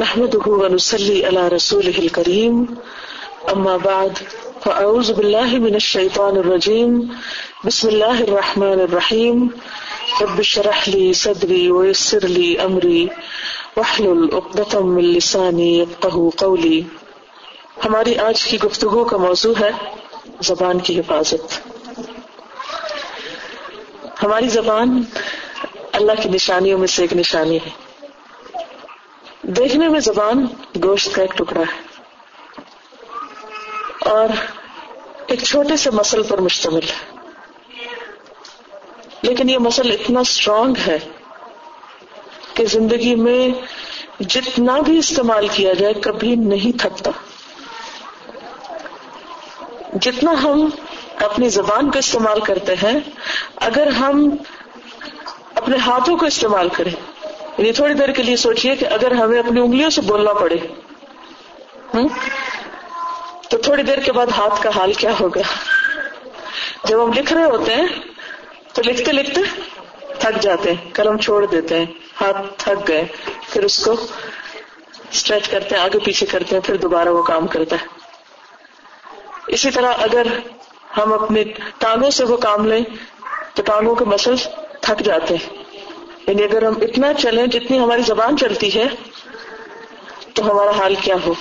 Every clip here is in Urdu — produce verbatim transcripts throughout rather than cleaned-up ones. نحمده ونصلي على رسوله الكريم اما بعد فاعوذ بالله من الشيطان الرجيم بسم الله الرحمن الرحيم رب اشرح لي صدري ويسر لي امري واحلل عقدة من لساني يفقهوا قولي. ہماری آج کی گفتگو کا موضوع ہے زبان کی حفاظت. ہماری زبان اللہ کی نشانیوں میں سے ایک نشانی ہے. دیکھنے میں زبان گوشت کا ایک ٹکڑا ہے اور ایک چھوٹے سے مسل پر مشتمل ہے، لیکن یہ مسل اتنا اسٹرانگ ہے کہ زندگی میں جتنا بھی استعمال کیا جائے کبھی نہیں تھکتا. جتنا ہم اپنی زبان کا استعمال کرتے ہیں، اگر ہم اپنے ہاتھوں کو استعمال کریں، یعنی تھوڑی دیر کے لیے سوچئے کہ اگر ہمیں اپنی انگلیوں سے بولنا پڑے تو تھوڑی دیر کے بعد ہاتھ کا حال کیا ہوگا. جب ہم لکھ رہے ہوتے ہیں تو لکھتے لکھتے تھک جاتے ہیں، قلم چھوڑ دیتے ہیں، ہاتھ تھک گئے، پھر اس کو اسٹریچ کرتے ہیں، آگے پیچھے کرتے ہیں، پھر دوبارہ وہ کام کرتا ہے. اسی طرح اگر ہم اپنے ٹانگوں سے وہ کام لیں تو ٹانگوں کے مسلز تھک جاتے ہیں. یعنی اگر ہم اتنا چلیں جتنی ہماری زبان چلتی ہے تو ہمارا حال کیا ہو.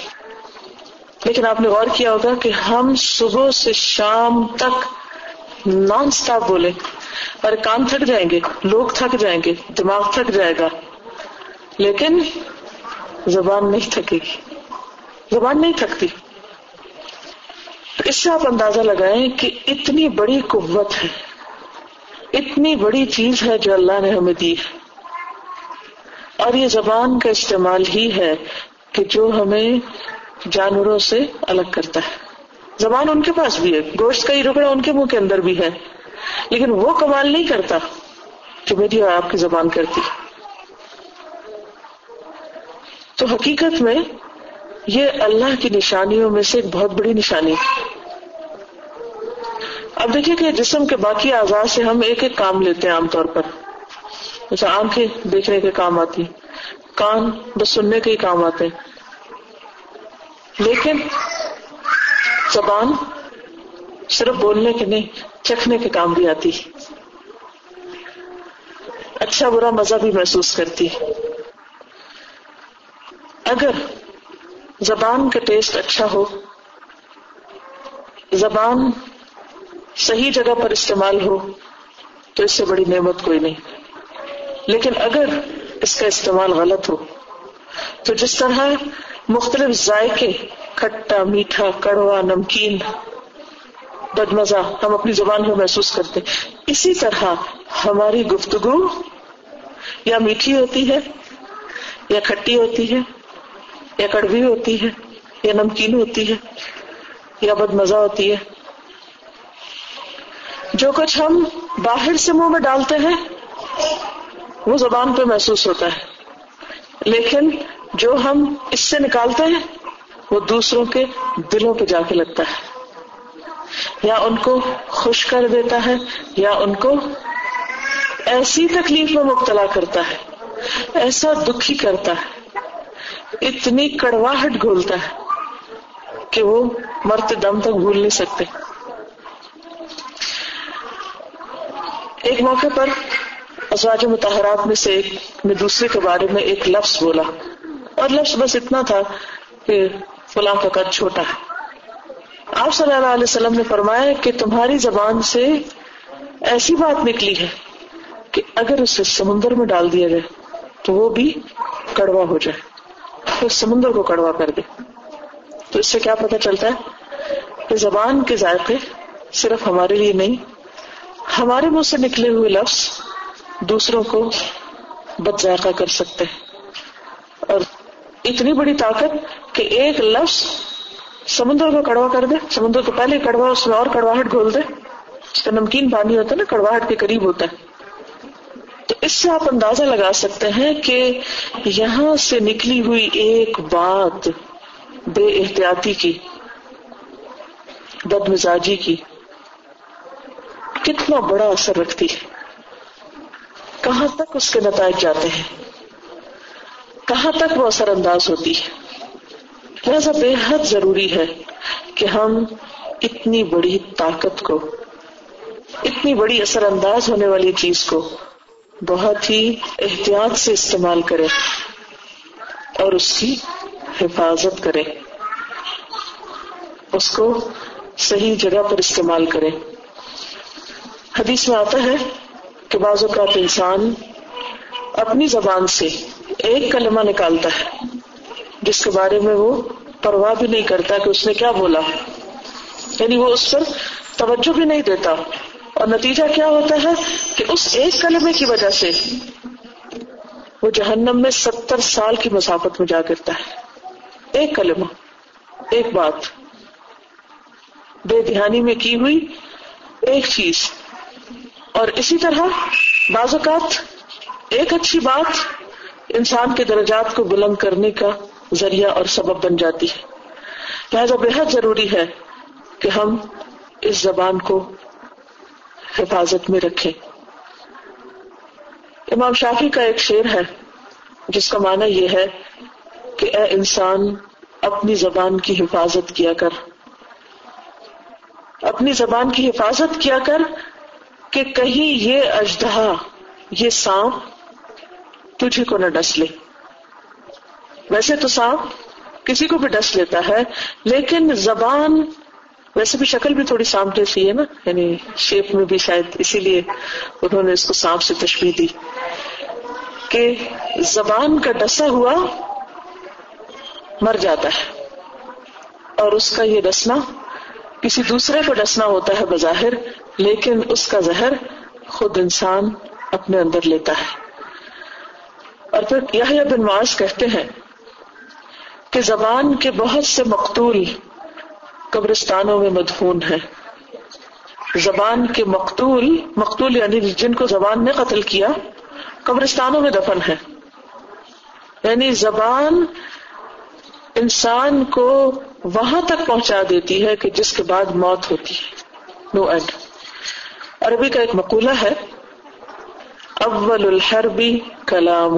لیکن آپ نے غور کیا ہوگا کہ ہم صبح سے شام تک نان سٹاپ بولیں اور کان تھک جائیں گے، لوگ تھک جائیں گے، دماغ تھک جائے گا، لیکن زبان نہیں تھکے گی، زبان نہیں تھکتی. اس سے آپ اندازہ لگائیں کہ اتنی بڑی قوت ہے، اتنی بڑی چیز ہے جو اللہ نے ہمیں دی ہے. اور یہ زبان کا استعمال ہی ہے کہ جو ہمیں جانوروں سے الگ کرتا ہے. زبان ان کے پاس بھی ہے، گوشت کا ہی ٹکڑا ان کے منہ کے اندر بھی ہے، لیکن وہ کمال نہیں کرتا جو میری اور آپ کی زبان کرتی. تو حقیقت میں یہ اللہ کی نشانیوں میں سے ایک بہت بڑی نشانی ہے. اب دیکھیے کہ جسم کے باقی اعضاء سے ہم ایک ایک کام لیتے ہیں عام طور پر. جیسے آنکھیں دیکھنے کے کام آتی ہیں، کان بس سننے کے ہی کام آتے ہیں، لیکن زبان صرف بولنے کے نہیں، چکھنے کے کام بھی آتی ہے. اچھا برا مزہ بھی محسوس کرتی ہے. اگر زبان کا ٹیسٹ اچھا ہو، زبان صحیح جگہ پر استعمال ہو، تو اس سے بڑی نعمت کوئی نہیں. لیکن اگر اس کا استعمال غلط ہو تو جس طرح مختلف ذائقے، کھٹا، میٹھا، کڑوا، نمکین، بدمزہ ہم اپنی زبان میں محسوس کرتے، اسی طرح ہماری گفتگو یا میٹھی ہوتی ہے، یا کھٹی ہوتی ہے، یا کڑوی ہوتی ہے، یا نمکین ہوتی ہے، یا بدمزہ ہوتی ہے. جو کچھ ہم باہر سے منہ میں ڈالتے ہیں وہ زبان پہ محسوس ہوتا ہے، لیکن جو ہم اس سے نکالتے ہیں وہ دوسروں کے دلوں پہ جا کے لگتا ہے، یا ان کو خوش کر دیتا ہے، یا ان کو ایسی تکلیف میں مبتلا کرتا ہے، ایسا دکھی کرتا ہے، اتنی کڑواہٹ گھولتا ہے کہ وہ مرتے دم تک بھول نہیں سکتے. ایک موقع پر ازواج مطہرات میں سے ایک نے دوسرے کے بارے میں ایک لفظ بولا، اور لفظ بس اتنا تھا کہ فلاں کا قد چھوٹا ہے. آپ صلی اللہ علیہ وسلم نے فرمایا کہ تمہاری زبان سے ایسی بات نکلی ہے کہ اگر اسے سمندر میں ڈال دیا جائے تو وہ بھی کڑوا ہو جائے، تو سمندر کو کڑوا کر دے. تو اس سے کیا پتہ چلتا ہے کہ زبان کے ذائقے صرف ہمارے لیے نہیں، ہمارے منہ سے نکلے ہوئے لفظ دوسروں کو بد ذائقہ کر سکتے ہیں. اور اتنی بڑی طاقت کہ ایک لفظ سمندر کو کڑوا کر دے، سمندر کو پہلے کڑوا، اس میں اور کڑواہٹ گھول دے. اس کا نمکین پانی ہوتا ہے نا، کڑواہٹ کے قریب ہوتا ہے. تو اس سے آپ اندازہ لگا سکتے ہیں کہ یہاں سے نکلی ہوئی ایک بات بے احتیاطی کی، بد مزاجی کی، کتنا بڑا اثر رکھتی ہے، کہاں تک اس کے نتائج جاتے ہیں. کہاں تک وہ اثر انداز ہوتی ہے. لہذا بے حد ضروری ہے کہ ہم اتنی بڑی طاقت کو، اتنی بڑی اثر انداز ہونے والی چیز کو بہت ہی احتیاط سے استعمال کریں اور اس کی حفاظت کریں، اس کو صحیح جگہ پر استعمال کریں. حدیث میں آتا ہے کہ بعض اوقات انسان اپنی زبان سے ایک کلمہ نکالتا ہے جس کے بارے میں وہ پرواہ بھی نہیں کرتا کہ اس نے کیا بولا، یعنی وہ اس پر توجہ بھی نہیں دیتا، اور نتیجہ کیا ہوتا ہے کہ اس ایک کلمے کی وجہ سے وہ جہنم میں ستر سال کی مسافت میں جا گرتا ہے. ایک کلمہ، ایک بات، بے دھیانی میں کی ہوئی ایک چیز. اور اسی طرح بعض اوقات ایک اچھی بات انسان کے درجات کو بلند کرنے کا ذریعہ اور سبب بن جاتی ہے. لہذا بے حد ضروری ہے کہ ہم اس زبان کو حفاظت میں رکھیں. امام شافعی کا ایک شعر ہے جس کا معنی یہ ہے کہ اے انسان، اپنی زبان کی حفاظت کیا کر، اپنی زبان کی حفاظت کیا کر کہ کہیں یہ اژدہا، یہ سانپ تجھے کو نہ ڈس لے. ویسے تو سانپ کسی کو بھی ڈس لیتا ہے، لیکن زبان، ویسے بھی شکل بھی تھوڑی سانپ جیسی ہے نا، یعنی شیپ میں بھی شاید، اسی لیے انہوں نے اس کو سانپ سے تشبیہ دی کہ زبان کا ڈسا ہوا مر جاتا ہے، اور اس کا یہ ڈسنا کسی دوسرے کو ڈسنا ہوتا ہے بظاہر، لیکن اس کا زہر خود انسان اپنے اندر لیتا ہے. اور پھر یحییٰ بن معاذ کہتے ہیں کہ زبان کے بہت سے مقتول قبرستانوں میں مدفون ہیں. زبان کے مقتول مقتول یعنی جن کو زبان نے قتل کیا، قبرستانوں میں دفن ہیں. یعنی زبان انسان کو وہاں تک پہنچا دیتی ہے کہ جس کے بعد موت ہوتی ہے، نو اینڈ. عربی کا ایک مقولہ ہے، اول الحرب کلام،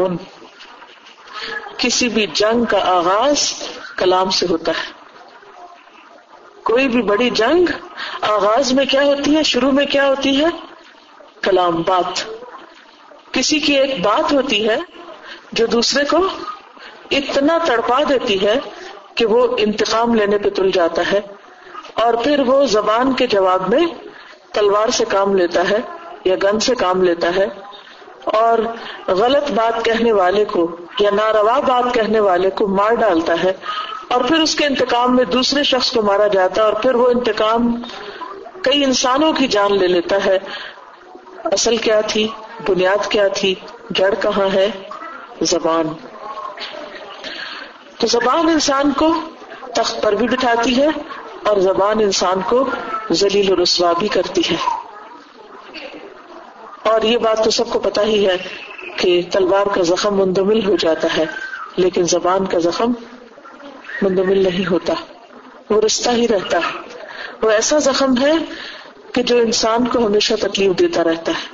کسی بھی جنگ کا آغاز کلام سے ہوتا ہے. کوئی بھی بڑی جنگ آغاز میں کیا ہوتی ہے، شروع میں کیا ہوتی ہے، کلام، بات. کسی کی ایک بات ہوتی ہے جو دوسرے کو اتنا تڑپا دیتی ہے کہ وہ انتقام لینے پہ تل جاتا ہے، اور پھر وہ زبان کے جواب میں تلوار سے کام لیتا ہے یا گن سے کام لیتا ہے، اور غلط بات کہنے والے کو یا ناروا بات کہنے والے کو مار ڈالتا ہے، اور پھر اس کے انتقام میں دوسرے شخص کو مارا جاتا ہے، اور پھر وہ انتقام کئی انسانوں کی جان لے لیتا ہے. اصل کیا تھی، بنیاد کیا تھی، جڑ کہاں ہے، زبان. تو زبان انسان کو تخت پر بھی بٹھاتی ہے، اور زبان انسان کو ذلیل و رسوا بھی کرتی ہے. اور یہ بات تو سب کو پتہ ہی ہے کہ تلوار کا زخم مندمل ہو جاتا ہے، لیکن زبان کا زخم مندمل نہیں ہوتا، وہ رستہ ہی رہتا ہے. وہ ایسا زخم ہے کہ جو انسان کو ہمیشہ تکلیف دیتا رہتا ہے.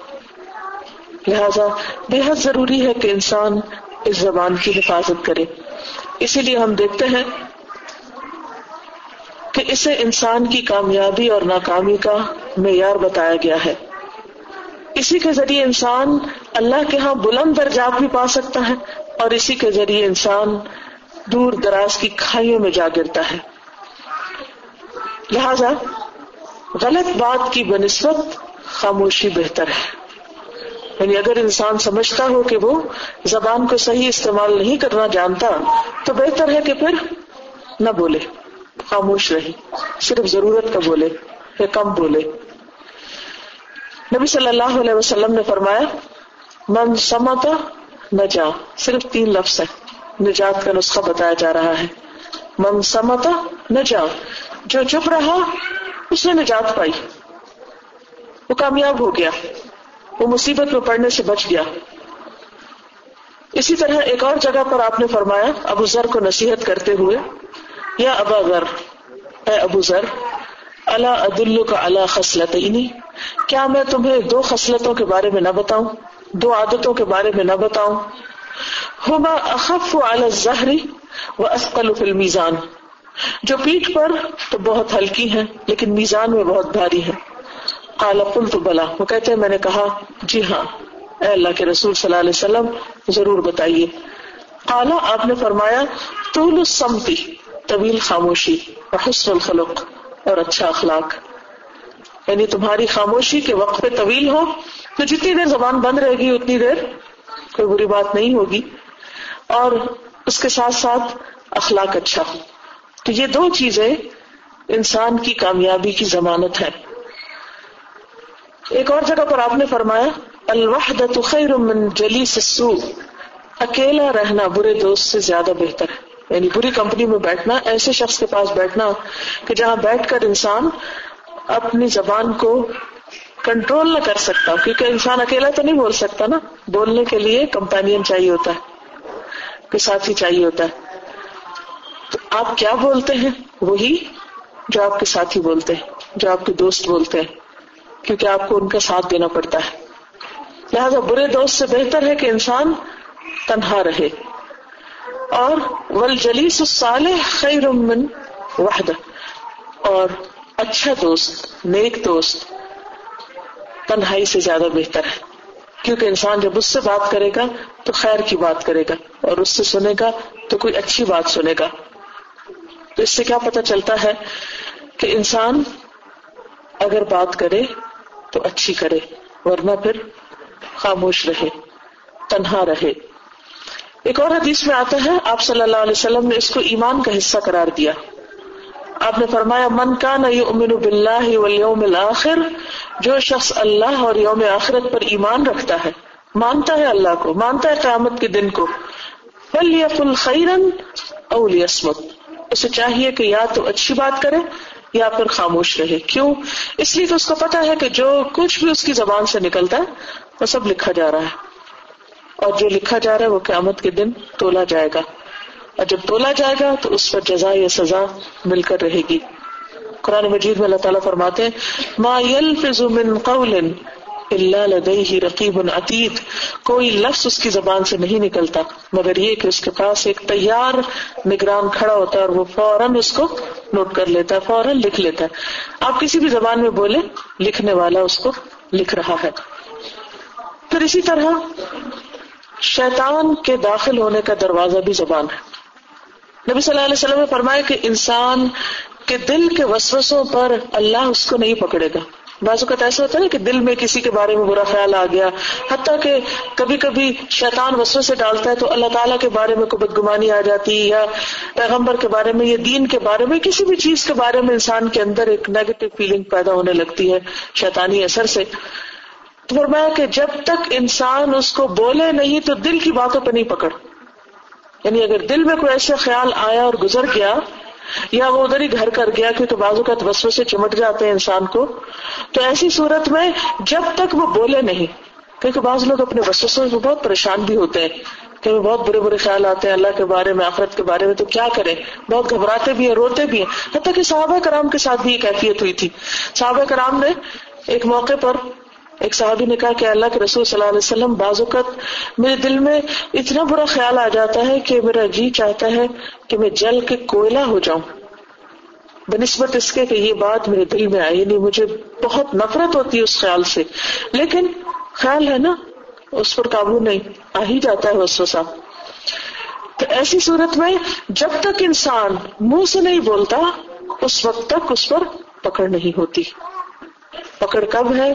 لہذا بے حد ضروری ہے کہ انسان اس زبان کی حفاظت کرے. اسی لیے ہم دیکھتے ہیں کہ اسے انسان کی کامیابی اور ناکامی کا معیار بتایا گیا ہے. اسی کے ذریعے انسان اللہ کے ہاں بلند درجات بھی پا سکتا ہے، اور اسی کے ذریعے انسان دور دراز کی کھائیوں میں جا گرتا ہے. لہذا غلط بات کی بنسبت خاموشی بہتر ہے. یعنی اگر انسان سمجھتا ہو کہ وہ زبان کو صحیح استعمال نہیں کرنا جانتا، تو بہتر ہے کہ پھر نہ بولے، خاموش رہے، صرف ضرورت کا بولے یا کم بولے. نبی صلی اللہ علیہ وسلم نے فرمایا، من سمت نجا. صرف تین لفظ ہے، نجات کا نسخہ بتایا جا رہا ہے. من سمت نجا، جو چپ رہا اس نے نجات پائی، وہ کامیاب ہو گیا، وہ مصیبت میں پڑنے سے بچ گیا. اسی طرح ایک اور جگہ پر آپ نے فرمایا ابو ذر کو نصیحت کرتے ہوئے، یا ابا ذر، اے ابو ذر، الا ادلک علی خصلتین، کیا میں تمہیں دو خصلتوں کے بارے میں نہ بتاؤں، دو عادتوں کے بارے میں نہ بتاؤں، ہما اخف علی الظہر واثقل فی المیزان، جو پیٹھ پر تو بہت ہلکی ہیں لیکن میزان میں بہت بھاری ہیں. قال قلت بلا، وہ کہتے ہیں میں نے کہا جی ہاں اے اللہ کے رسول صلی اللہ علیہ وسلم ضرور بتائیے. قال آپ نے فرمایا طول الصمت، طویل خاموشی، وحسن الخلق، اور اچھا اخلاق، یعنی تمہاری خاموشی کے وقت پہ طویل ہو تو جتنی دیر زبان بند رہے گی اتنی دیر کوئی بری بات نہیں ہوگی، اور اس کے ساتھ ساتھ اخلاق اچھا ہو. تو یہ دو چیزیں انسان کی کامیابی کی ضمانت ہے. ایک اور جگہ پر آپ نے فرمایا الوحدۃ خیر من جلیس السوء، اکیلا رہنا برے دوست سے زیادہ بہتر ہے، یعنی بری کمپنی میں بیٹھنا، ایسے شخص کے پاس بیٹھنا کہ جہاں بیٹھ کر انسان اپنی زبان کو کنٹرول نہ کر سکتا، کیونکہ انسان اکیلا تو نہیں بول سکتا نا، بولنے کے لیے کمپینین چاہیے ہوتا ہے، کوئی ساتھی چاہیے ہوتا ہے. تو آپ کیا بولتے ہیں؟ وہی جو آپ کے ساتھی بولتے ہیں، جو آپ کے دوست بولتے ہیں، کیونکہ آپ کو ان کا ساتھ دینا پڑتا ہے. لہذا برے دوست سے بہتر ہے کہ انسان تنہا رہے. اور والجلیس الصالح خیر من وحدہ، اور اچھا دوست، نیک دوست تنہائی سے زیادہ بہتر ہے، کیونکہ انسان جب اس سے بات کرے گا تو خیر کی بات کرے گا، اور اس سے سنے گا تو کوئی اچھی بات سنے گا. تو اس سے کیا پتہ چلتا ہے کہ انسان اگر بات کرے تو اچھی کرے، ورنہ پھر خاموش رہے، تنہا رہے. ایک اور حدیث میں آتا ہے آپ صلی اللہ علیہ وسلم نے اس کو ایمان کا حصہ قرار دیا. آپ نے فرمایا من کان یؤمن باللہ والیوم الاخر، جو شخص اللہ اور یوم آخرت پر ایمان رکھتا ہے، مانتا ہے اللہ کو، مانتا ہے قیامت کے دن کو، فلیقل خیرا او لیصمت، اسے چاہیے کہ یا تو اچھی بات کرے یا پھر خاموش رہے. کیوں؟ اس لیے کہ اس کو پتا ہے کہ جو کچھ بھی اس کی زبان سے نکلتا ہے وہ سب لکھا جا رہا ہے، اور جو لکھا جا رہا ہے وہ قیامت کے دن تولا جائے گا، اور جب تولا جائے گا تو اس پر جزا یا سزا مل کر رہے گی. قرآن مجید میں اللہ تعالیٰ فرماتے ہیں ما یلفظ من قول الا لدیہ رقیب عتید، کوئی لفظ اس کی زبان سے نہیں نکلتا مگر یہ کہ اس کے پاس ایک تیار نگران کھڑا ہوتا ہے، اور وہ فوراً اس کو نوٹ کر لیتا ہے، فوراً لکھ لیتا ہے. آپ کسی بھی زبان میں بولے لکھنے والا اس کو لکھ رہا ہے. پھر اسی طرح شیطان کے داخل ہونے کا دروازہ بھی زبان ہے. نبی صلی اللہ علیہ وسلم نے فرمایا کہ انسان کے دل کے وسوسوں پر اللہ اس کو نہیں پکڑے گا. بعض اوقات ایسا ہوتا ہے نا کہ دل میں کسی کے بارے میں برا خیال آ گیا، حتیٰ کہ کبھی کبھی شیطان وسوسے ڈالتا ہے تو اللہ تعالیٰ کے بارے میں کوئی بدگمانی آ جاتی ہے، یا پیغمبر کے بارے میں، یا دین کے بارے میں، کسی بھی چیز کے بارے میں انسان کے اندر ایک نیگیٹو فیلنگ پیدا ہونے لگتی ہے شیطانی اثر سے. فرمایا کہ جب تک انسان اس کو بولے نہیں تو دل کی باتوں پہ نہیں پکڑ، یعنی اگر دل میں کوئی ایسا خیال آیا اور گزر گیا یا وہ ادھر ہی گھر کر گیا، کیونکہ بعض اوقات وسوسے چمٹ جاتے ہیں انسان کو، تو ایسی صورت میں جب تک وہ بولے نہیں، کیونکہ بعض لوگ اپنے وسوسوں سے بہت پریشان بھی ہوتے ہیں کہ بہت برے برے خیال آتے ہیں اللہ کے بارے میں، آخرت کے بارے میں، تو کیا کریں، بہت گھبراتے بھی ہیں، روتے بھی ہیں. حتیٰ کہ صحابہ کرام کے ساتھ بھی یہ کیفیت ہوئی تھی. صحابہ کرام نے ایک موقع پر، ایک صحابی نے کہا کہ اللہ کے رسول صلی اللہ علیہ وسلم، بعض اوقات میرے دل میں اتنا برا خیال آ جاتا ہے کہ میرا جی چاہتا ہے کہ میں جل کے کوئلہ ہو جاؤں، بنسبت اس کے کہ یہ بات میرے دل میں آئی نہیں. مجھے بہت نفرت ہوتی ہے اس خیال سے، لیکن خیال ہے نا، اس پر قابو نہیں، آ ہی جاتا ہے وسوسہ. تو ایسی صورت میں جب تک انسان منہ سے نہیں بولتا اس وقت تک اس پر پکڑ نہیں ہوتی. پکڑ کب ہے؟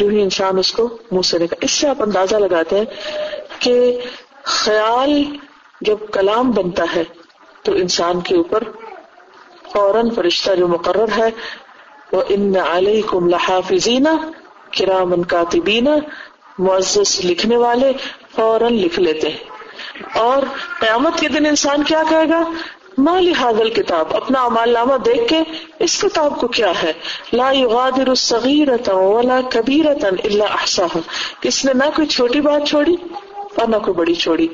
جو ہی انسان اس کو منہ سے نکال. اس سے آپ اندازہ لگاتے ہیں کہ خیال جب کلام بنتا ہے تو انسان کے اوپر فوراً فرشتہ جو مقرر ہے، وَإِنَّ عَلَيْكُمْ لَحَافِظِينَ كِرَامًا كَاتِبِينَ، معزز لکھنے والے فوراً لکھ لیتے ہیں. اور قیامت کے دن انسان کیا کہے گا؟ مَا لِهَذَا الْكِتَابِ، اپنا اعمال نامہ دیکھ کے اس کتاب کو کیا ہے. لا یغادر صغیرۃ ولا کبیرۃ الا احصاها، اس نے نہ کوئی چھوٹی بات چھوڑی اور نہ کوئی بڑی چھوڑی،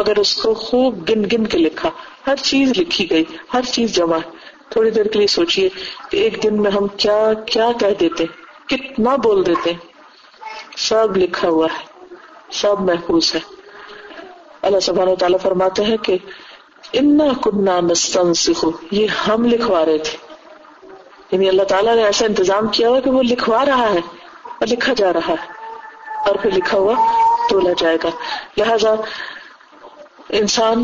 مگر اس کو خوب گن گن کے لکھا. ہر چیز لکھی گئی، ہر چیز جمع. تھوڑی دیر کے لیے سوچئے کہ ایک دن میں ہم کیا کیا کہہ دیتے، کتنا بول دیتے، سب لکھا ہوا ہے، سب محفوظ ہے. اللہ سبحانہ وتعالیٰ فرماتے ہیں کہ اِنَّا كُنَّا نَسْتَنْسِخُ، یہ ہم لکھوا رہے تھے، یعنی اللہ تعالیٰ نے ایسا انتظام کیا ہوا کہ وہ لکھوا رہا ہے اور لکھا جا رہا ہے اور پھر لکھا ہوا تولا جائے گا. لہذا انسان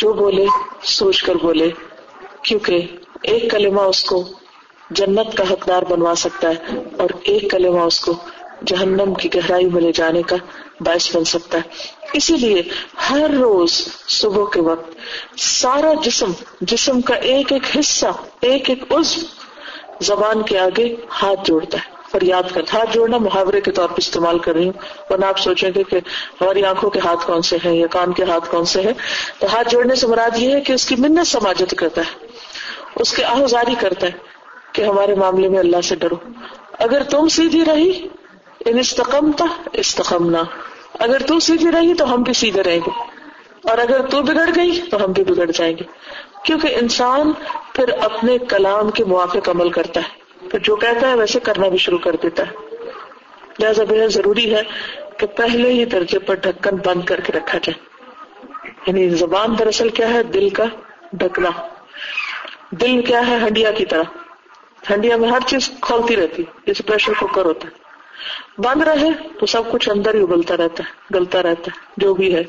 جو بولے سوچ کر بولے، کیونکہ ایک کلمہ اس کو جنت کا حقدار بنوا سکتا ہے اور ایک کلمہ اس کو جہنم کی گہرائی میں لے جانے کا باعث بن سکتا ہے. اسی لیے ہر روز صبح کے وقت سارا جسم جسم کا ایک ایک حصہ ایک ایک عضو زبان کے آگے ہاتھ جوڑتا ہے. فریاد کا ہاتھ جوڑنا محاورے کے طور پر استعمال کر رہی ہوں، ورنہ آپ سوچیں گے کہ ہماری آنکھوں کے ہاتھ کون سے ہیں یا کان کے ہاتھ کون سے ہیں. تو ہاتھ جوڑنے سے مراد یہ ہے کہ اس کی منت سماجت کرتا ہے، اس کے آہوازاری کرتا ہے کہ ہمارے معاملے میں اللہ سے ڈرو. اگر تم سیدھی رہی ان استقمتا استقمنا، اگر تو سیدھی رہی تو ہم بھی سیدھے رہیں گے، اور اگر تو بگڑ گئی تو ہم بھی بگڑ جائیں گے. کیونکہ انسان پھر اپنے کلام کے موافق عمل کرتا ہے، پھر جو کہتا ہے ویسے کرنا بھی شروع کر دیتا ہے. لہٰذا بہت ضروری ہے کہ پہلے ہی درجے پر ڈھکن بند کر کے رکھا جائے. یعنی زبان دراصل کیا ہے؟ دل کا ڈھکنا. دل کیا ہے؟ ہنڈیا کی طرح، ہنڈیا میں ہر چیز کھولتی رہتی ہے، جیسے پریشر کوکر ہوتا ہے، بند رہے تو سب کچھ اندر ہی ابلتا رہتا ہے، گلتا رہتا ہے، جو بھی ہے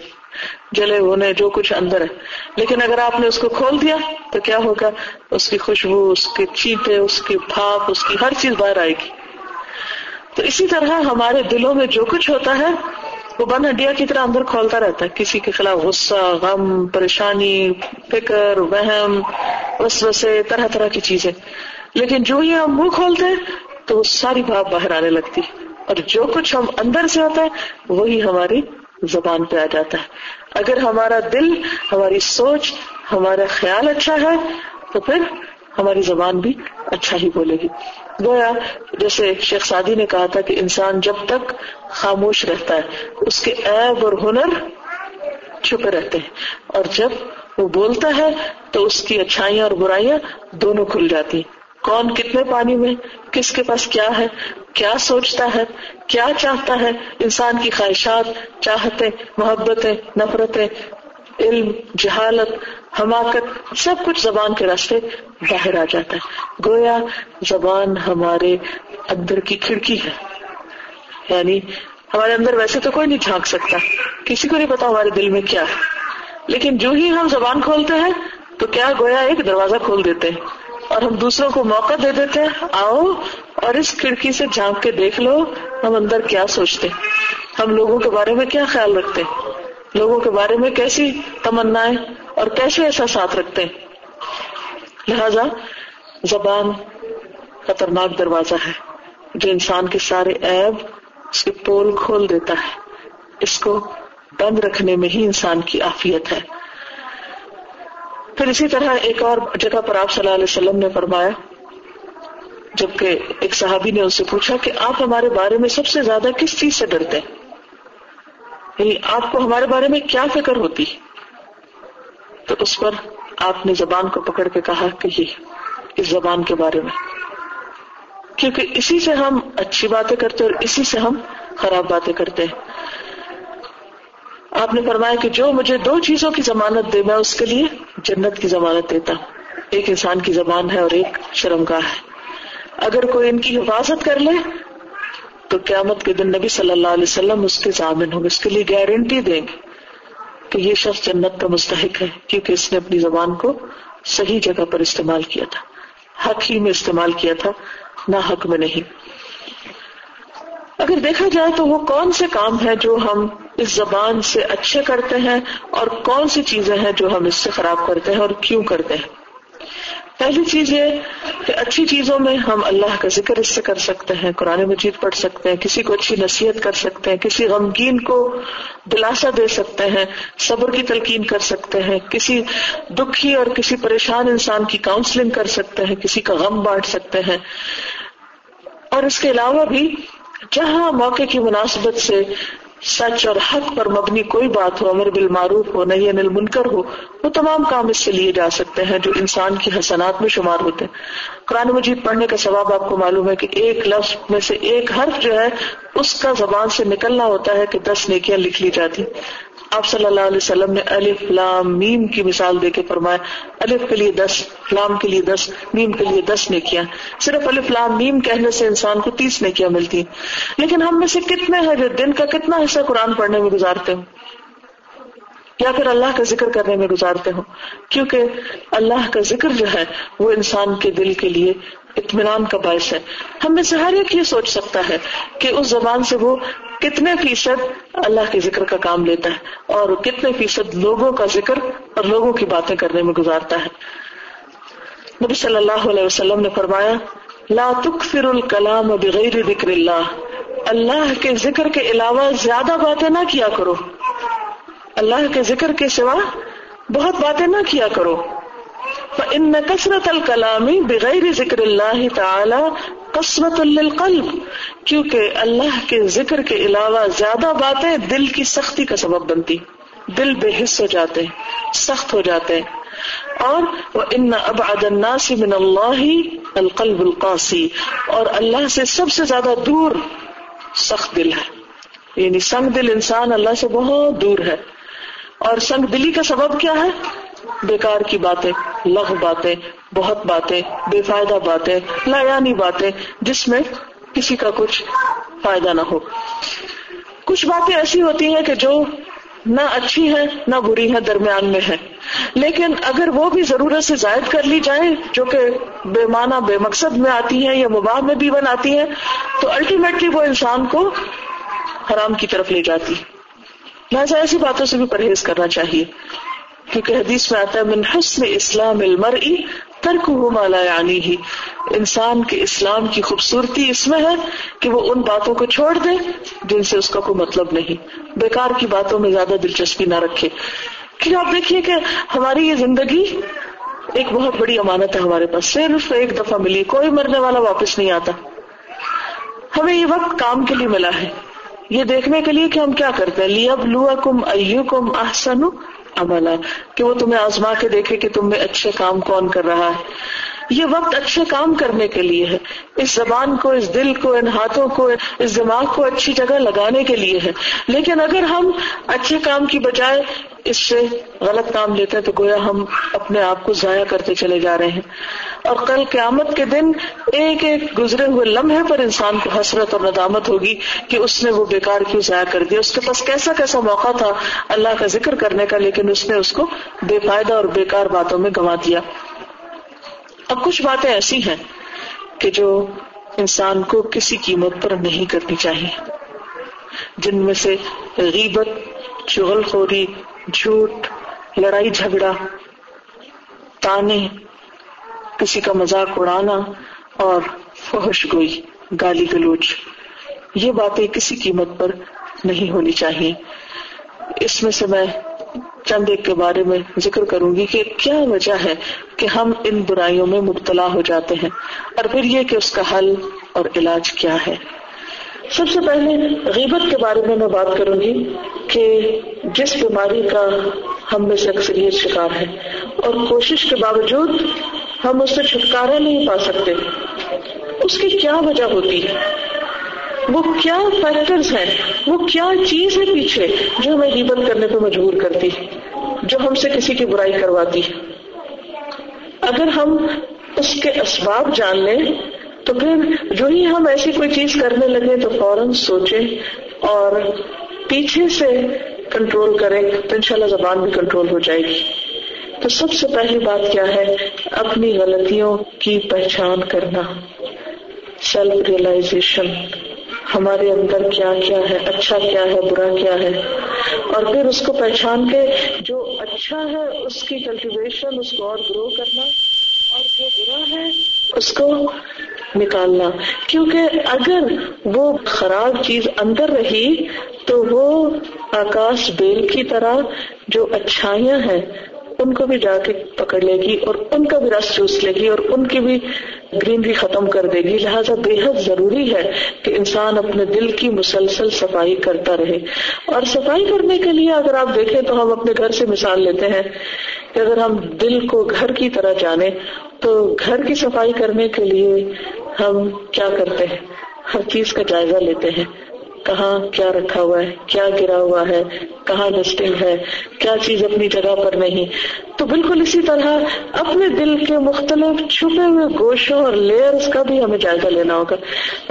جلے ہونے جو کچھ اندر ہے. لیکن اگر آپ نے اس کو کھول دیا تو کیا ہوگا؟ اس کی خوشبو، اس کے چیٹے، اس کی بھاپ، اس کی ہر چیز باہر آئے گی. تو اسی طرح ہمارے دلوں میں جو کچھ ہوتا ہے وہ بند ہڈیا کی طرح اندر کھولتا رہتا ہے، کسی کے خلاف غصہ، غم، پریشانی، فکر، وہم، وسوسے، طرح طرح کی چیزیں. لیکن جو یہ ہم منہ کھولتے ہیں تو وہ ساری بھاپ باہر آنے لگتی، اور جو کچھ ہم اندر سے ہوتا ہے وہی ہماری زبان پہ آ جاتا ہے. اگر ہمارا دل، ہماری سوچ، ہمارا خیال اچھا ہے تو پھر ہماری زبان بھی اچھا ہی بولے گی. گویا جیسے شیخ سعدی نے کہا تھا کہ انسان جب تک خاموش رہتا ہے اس کے عیب اور ہنر چھپے رہتے ہیں، اور جب وہ بولتا ہے تو اس کی اچھائیاں اور برائیاں دونوں کھل جاتی ہیں. کون کتنے پانی میں، کس کے پاس کیا ہے، کیا سوچتا ہے، کیا چاہتا ہے. انسان کی خواہشات، چاہتیں، محبتیں، نفرتیں، علم، جہالت، حماقت، سب کچھ زبان کے راستے باہر آ جاتا ہے. گویا زبان ہمارے اندر کی کھڑکی ہے. یعنی ہمارے اندر ویسے تو کوئی نہیں جھانک سکتا، کسی کو نہیں پتا ہمارے دل میں کیا ہے، لیکن جو ہی ہم زبان کھولتے ہیں تو کیا گویا ایک دروازہ کھول دیتے ہیں، اور ہم دوسروں کو موقع دے دیتے ہیں، آؤ اور اس کھڑکی سے جھانک کے دیکھ لو ہم اندر کیا سوچتے ہیں، ہم لوگوں کے بارے میں کیا خیال رکھتے ہیں، لوگوں کے بارے میں کیسی تمنائیں اور کیسے ایسا ساتھ رکھتے ہیں. لہذا زبان خطرناک دروازہ ہے جو انسان کے سارے عیب، اس کے پول کھول دیتا ہے. اس کو بند رکھنے میں ہی انسان کی عافیت ہے. پھر اسی طرح ایک اور جگہ پر آپ صلی اللہ علیہ وسلم نے فرمایا، جبکہ ایک صحابی نے ان سے پوچھا کہ آپ ہمارے بارے میں سب سے زیادہ کس چیز سے ڈرتے ہیں، یعنی آپ کو ہمارے بارے میں کیا فکر ہوتی. تو اس پر آپ نے زبان کو پکڑ کے کہا کہ یہ اس زبان کے بارے میں، کیونکہ اسی سے ہم اچھی باتیں کرتے اور اسی سے ہم خراب باتیں کرتے ہیں. آپ نے فرمایا کہ جو مجھے دو چیزوں کی ضمانت دے میں اس کے لیے جنت کی ضمانت دیتا ہوں، ایک انسان کی زبان ہے اور ایک شرمگاہ ہے. اگر کوئی ان کی حفاظت کر لے تو قیامت کے دن نبی صلی اللہ علیہ وسلم اس کے ضامن ہوں گے، اس کے لیے گارنٹی دیں گے کہ یہ شخص جنت کا مستحق ہے، کیونکہ اس نے اپنی زبان کو صحیح جگہ پر استعمال کیا تھا، حق ہی میں استعمال کیا تھا، نہ حق میں نہیں. اگر دیکھا جائے تو وہ کون سے کام ہیں جو ہم اس زبان سے اچھے کرتے ہیں اور کون سی چیزیں ہیں جو ہم اس سے خراب کرتے ہیں اور کیوں کرتے ہیں. پہلی چیز یہ کہ اچھی چیزوں میں ہم اللہ کا ذکر اس سے کر سکتے ہیں، قرآن مجید پڑھ سکتے ہیں، کسی کو اچھی نصیحت کر سکتے ہیں، کسی غمگین کو دلاسا دے سکتے ہیں، صبر کی تلقین کر سکتے ہیں، کسی دکھی اور کسی پریشان انسان کی کاؤنسلنگ کر سکتے ہیں، کسی کا غم بانٹ سکتے ہیں. اور اس کے علاوہ بھی جہاں موقع کی مناسبت سے سچ اور حق پر مبنی کوئی بات ہو، امر بالمعروف ہو، نہی عن المنکر ہو، وہ تمام کام اس سے لیے جا سکتے ہیں جو انسان کی حسنات میں شمار ہوتے ہیں. قرآن مجید پڑھنے کا ثواب آپ کو معلوم ہے کہ ایک لفظ میں سے ایک حرف جو ہے اس کا زبان سے نکلنا ہوتا ہے کہ دس نیکیاں لکھ لی جاتی. آپ صلی اللہ علیہ وسلم نے الف لام میم کی مثال دے کے فرمایا الف کے لیے دس، لام کے لیے دس، میم کے لیے دس نیکیاں. صرف الف لام میم کہنے سے انسان کو تیس نیکیاں ملتی ہیں، لیکن ہم میں سے کتنے ہیں جو دن کا کتنا حصہ قرآن پڑھنے میں گزارتے ہوں یا پھر اللہ کا ذکر کرنے میں گزارتے ہوں؟ کیونکہ اللہ کا ذکر جو ہے وہ انسان کے دل کے لیے اطمینان کا باعث ہے. ہم میں سے ہر ایک یہ سوچ سکتا ہے کہ اس زبان سے وہ کتنے فیصد اللہ کے ذکر کا کام لیتا ہے اور کتنے فیصد لوگوں کا ذکر اور لوگوں کی باتیں کرنے میں گزارتا ہے. نبی صلی اللہ علیہ وسلم نے فرمایا لا تکثر الکلام بغیر ذکر اللہ، اللہ کے ذکر کے علاوہ زیادہ باتیں نہ کیا کرو، اللہ کے ذکر کے سوا بہت باتیں نہ کیا کرو. فإن كثرة الكلام بغیر ذکر اللہ تعالی قسوۃ للقلب، کیونکہ اللہ کے ذکر کے علاوہ زیادہ باتیں دل کی سختی کا سبب بنتی، دل بے حس ہو جاتے ہیں، سخت ہو جاتے ہیں. اور وَإِنَّ أَبْعَدَ النَّاسِ مِنَ اللَّهِ الْقَلْبُ الْقَاسِي، اور اللہ سے سب سے زیادہ دور سخت دل ہے، یعنی سنگ دل انسان اللہ سے بہت دور ہے. اور سنگ دلی کا سبب کیا ہے؟ بیکار کی باتیں، لغو باتیں، بہت باتیں، بے فائدہ باتیں، لایانی باتیں جس میں کسی کا کچھ فائدہ نہ ہو. کچھ باتیں ایسی ہوتی ہیں کہ جو نہ اچھی ہیں نہ بری ہیں، درمیان میں ہیں، لیکن اگر وہ بھی ضرورت سے زائد کر لی جائے جو کہ بے معنی بے مقصد میں آتی ہیں یا مباح میں بھی بن آتی ہیں تو الٹیمیٹلی وہ انسان کو حرام کی طرف لے جاتی. لہٰذا ایسی باتوں سے بھی پرہیز کرنا چاہیے، کیونکہ حدیث میں آتا ہے من حسن اسلام المرء ترکہ ما لا یعنیہ، انسان کے اسلام کی خوبصورتی اس میں ہے کہ وہ ان باتوں کو چھوڑ دے جن سے اس کا کوئی مطلب نہیں، بیکار کی باتوں میں زیادہ دلچسپی نہ رکھے. کیونکہ آپ دیکھیے کہ ہماری یہ زندگی ایک بہت بڑی امانت ہے، ہمارے پاس صرف ایک دفعہ ملی، کوئی مرنے والا واپس نہیں آتا. ہمیں یہ وقت کام کے لیے ملا ہے، یہ دیکھنے کے لیے کہ ہم کیا کرتے ہیں. لیبلوکم ایکم احسن عملا، کہ وہ تمہیں آزما کے دیکھے کہ تم میں اچھے کام کون کر رہا ہے. یہ وقت اچھے کام کرنے کے لیے ہے، اس زبان کو، اس دل کو، ان ہاتھوں کو، اس دماغ کو اچھی جگہ لگانے کے لیے ہے. لیکن اگر ہم اچھے کام کی بجائے اس سے غلط کام لیتے ہیں تو گویا ہم اپنے آپ کو ضائع کرتے چلے جا رہے ہیں. اور کل قیامت کے دن ایک ایک گزرے ہوئے لمحے پر انسان کو حسرت اور ندامت ہوگی کہ اس نے وہ بیکار کیوں ضائع کر دیا. اس کے پاس کیسا کیسا موقع تھا اللہ کا ذکر کرنے کا، لیکن اس نے اس کو بے فائدہ اور بیکار باتوں میں گنوا دیا. اب کچھ باتیں ایسی ہیں کہ جو انسان کو کسی قیمت پر نہیں کرنی چاہیے، جن میں سے غیبت، چغل خوری، جھوٹ، لڑائی جھگڑا، تانے، کسی کا مذاق اڑانا اور فحش گوئی، گالی گلوچ، یہ باتیں کسی قیمت پر نہیں ہونی چاہیے. اس میں سے میں چند ایک کے بارے میں ذکر کروں گی کہ کیا وجہ ہے کہ ہم ان برائیوں میں مبتلا ہو جاتے ہیں اور پھر یہ کہ اس کا حل اور علاج کیا ہے. سب سے پہلے غیبت کے بارے میں میں بات کروں گی کہ جس بیماری کا ہم میں سے اکثریت شکار ہے اور کوشش کے باوجود ہم اس سے چھٹکارا نہیں پا سکتے. اس کی کیا وجہ ہوتی ہے؟ وہ کیا فیکٹرز ہیں، وہ کیا چیز ہے پیچھے جو ہمیں غیبت کرنے پہ مجبور کرتی، جو ہم سے کسی کی برائی کرواتی؟ اگر ہم اس کے اسباب جان لیں تو پھر جو ہی ہم ایسی کوئی چیز کرنے لگے تو فوراً سوچیں اور پیچھے سے کنٹرول کریں تو انشاءاللہ زبان بھی کنٹرول ہو جائے گی. تو سب سے پہلی بات کیا ہے؟ اپنی غلطیوں کی پہچان کرنا، سیلف ریئلائزیشن، ہمارے اندر کیا کیا ہے، اچھا کیا ہے، برا کیا ہے، اور پھر اس کو پہچان کے جو اچھا ہے اس کی کلٹیویشن، اس کو اور گرو کرنا، اور جو برا ہے اس کو نکالنا. کیونکہ اگر وہ خراب چیز اندر رہی تو وہ آکاش بیل کی طرح جو اچھائیاں ہیں ان کو بھی جا کے پکڑ لے گی اور ان کا بھی رس چوس لے گی اور ان کی بھی گرینری ختم کر دے گی. لہٰذا بے حد ضروری ہے کہ انسان اپنے دل کی مسلسل صفائی کرتا رہے. اور صفائی کرنے کے لیے اگر آپ دیکھیں تو ہم اپنے گھر سے مثال لیتے ہیں کہ اگر ہم دل کو گھر کی طرح جانیں تو گھر کی صفائی کرنے کے لیے ہم کیا کرتے ہیں؟ ہر چیز کا جائزہ لیتے ہیں، کہاں کیا رکھا ہوا ہے، کیا گرا ہوا ہے، کہاں لسٹنگ ہے، کیا چیز اپنی جگہ پر نہیں. تو بالکل اسی طرح اپنے دل کے مختلف چھپے ہوئے گوشوں اور لیئرز کا بھی ہمیں جائزہ لینا ہوگا.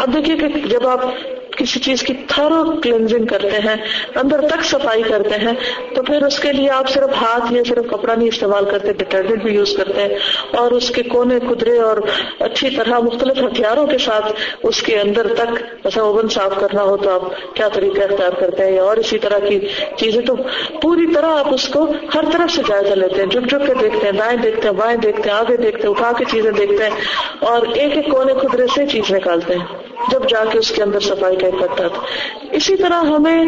اب دیکھیے کہ جب آپ کسی چیز کی تھرو کلینزنگ کرتے ہیں، اندر تک صفائی کرتے ہیں، تو پھر اس کے لیے آپ صرف ہاتھ یا صرف کپڑا نہیں استعمال کرتے، ڈٹرجنٹ بھی یوز کرتے ہیں اور اس کے کونے قدرے اور اچھی طرح مختلف ہتھیاروں کے ساتھ اس کے اندر تک، مثلا اوون صاف کرنا ہو تو آپ کیا طریقہ اختیار کرتے ہیں، اور اسی طرح کی چیزیں. تو پوری طرح آپ اس کو ہر طرف سے جائزہ لیتے ہیں، جھک جھک کے دیکھتے ہیں، دائیں دیکھتے ہیں، بائیں دیکھتے ہیں، آگے دیکھتے ہیں، اٹھا کے چیزیں دیکھتے ہیں اور ایک ایک کونے قدرے سے چیز نکالتے ہیں جب جا کے اس کے اندر صفائی کا پتہ. اسی طرح ہمیں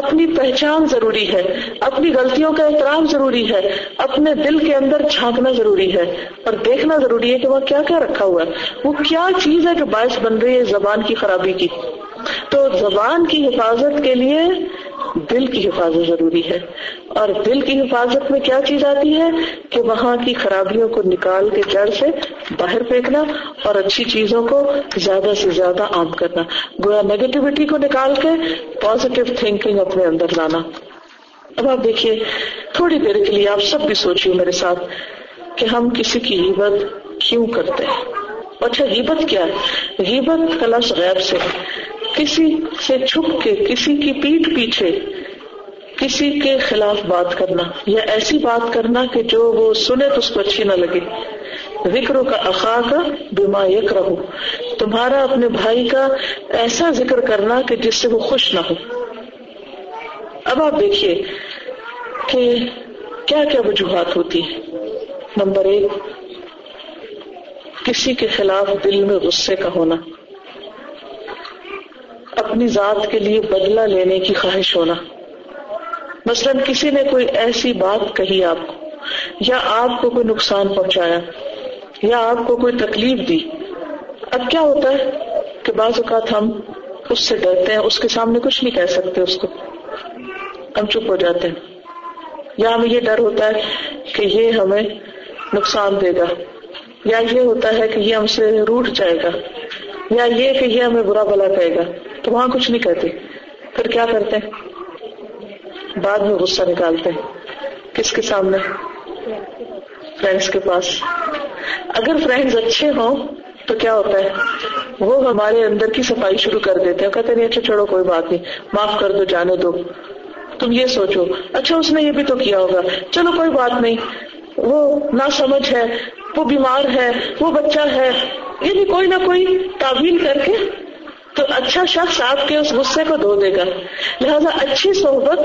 اپنی پہچان ضروری ہے، اپنی غلطیوں کا احترام ضروری ہے، اپنے دل کے اندر جھانکنا ضروری ہے اور دیکھنا ضروری ہے کہ وہاں کیا کیا رکھا ہوا ہے، وہ کیا چیز ہے جو باعث بن رہی ہے زبان کی خرابی کی. تو زبان کی حفاظت کے لیے دل کی حفاظت ضروری ہے، اور دل کی حفاظت میں کیا چیز آتی ہے کہ وہاں کی خرابیوں کو نکال کے جڑ سے باہر پھینکنا اور اچھی چیزوں کو زیادہ سے زیادہ عام کرنا، گویا نیگیٹیوٹی کو نکال کے پازیٹیو تھنکنگ اپنے اندر لانا. اب آپ دیکھیے تھوڑی دیر کے لیے آپ سب بھی سوچیے میرے ساتھ کہ ہم کسی کی غیبت کیوں کرتے ہیں. اچھا غیبت کیا ہے؟ غیبت کا لفظ غیب سے، کسی سے چھپ کے، کسی کی پیٹ پیچھے کسی کے خلاف بات کرنا یا ایسی بات کرنا کہ جو وہ سنے تو اس کو اچھی نہ لگے. ذکر کا اخا کا بما یکرہ، تمہارا اپنے بھائی کا ایسا ذکر کرنا کہ جس سے وہ خوش نہ ہو. اب آپ دیکھیے کہ کیا کیا وجوہات ہوتی ہے. نمبر ایک، کسی کے خلاف دل میں غصے کا ہونا، اپنی ذات کے لیے بدلہ لینے کی خواہش ہونا. مثلاً کسی نے کوئی ایسی بات کہی آپ کو، یا آپ کو کوئی نقصان پہنچایا، یا آپ کو کوئی تکلیف دی. اب کیا ہوتا ہے کہ بعض اوقات ہم اس سے ڈرتے ہیں، اس کے سامنے کچھ نہیں کہہ سکتے، اس کو ہم چپ ہو جاتے ہیں، یا ہمیں یہ ڈر ہوتا ہے کہ یہ ہمیں نقصان دے گا، یا یہ ہوتا ہے کہ یہ ہم سے روٹھ جائے گا، یا یہ کہ یہ ہمیں برا بھلا کہے گا. تو وہاں کچھ نہیں کہتے، پھر کیا کرتے ہیں؟ بعد میں غصہ نکالتے ہیں. کس کے سامنے؟ فرینڈس کے پاس. اگر فرینڈس اچھے ہوں تو کیا ہوتا ہے، وہ ہمارے اندر کی صفائی شروع کر دیتے ہیں، کہتے نہیں اچھا چھوڑو کوئی بات نہیں، معاف کر دو، جانے دو، تم یہ سوچو اچھا اس نے یہ بھی تو کیا ہوگا، چلو کوئی بات نہیں، وہ نہ سمجھ ہے، وہ بیمار ہے، وہ بچہ ہے، یعنی کوئی نہ کوئی تعویل کر کے. تو اچھا شخص آپ کے اس غصے کو دھو دے گا. لہذا اچھی صحبت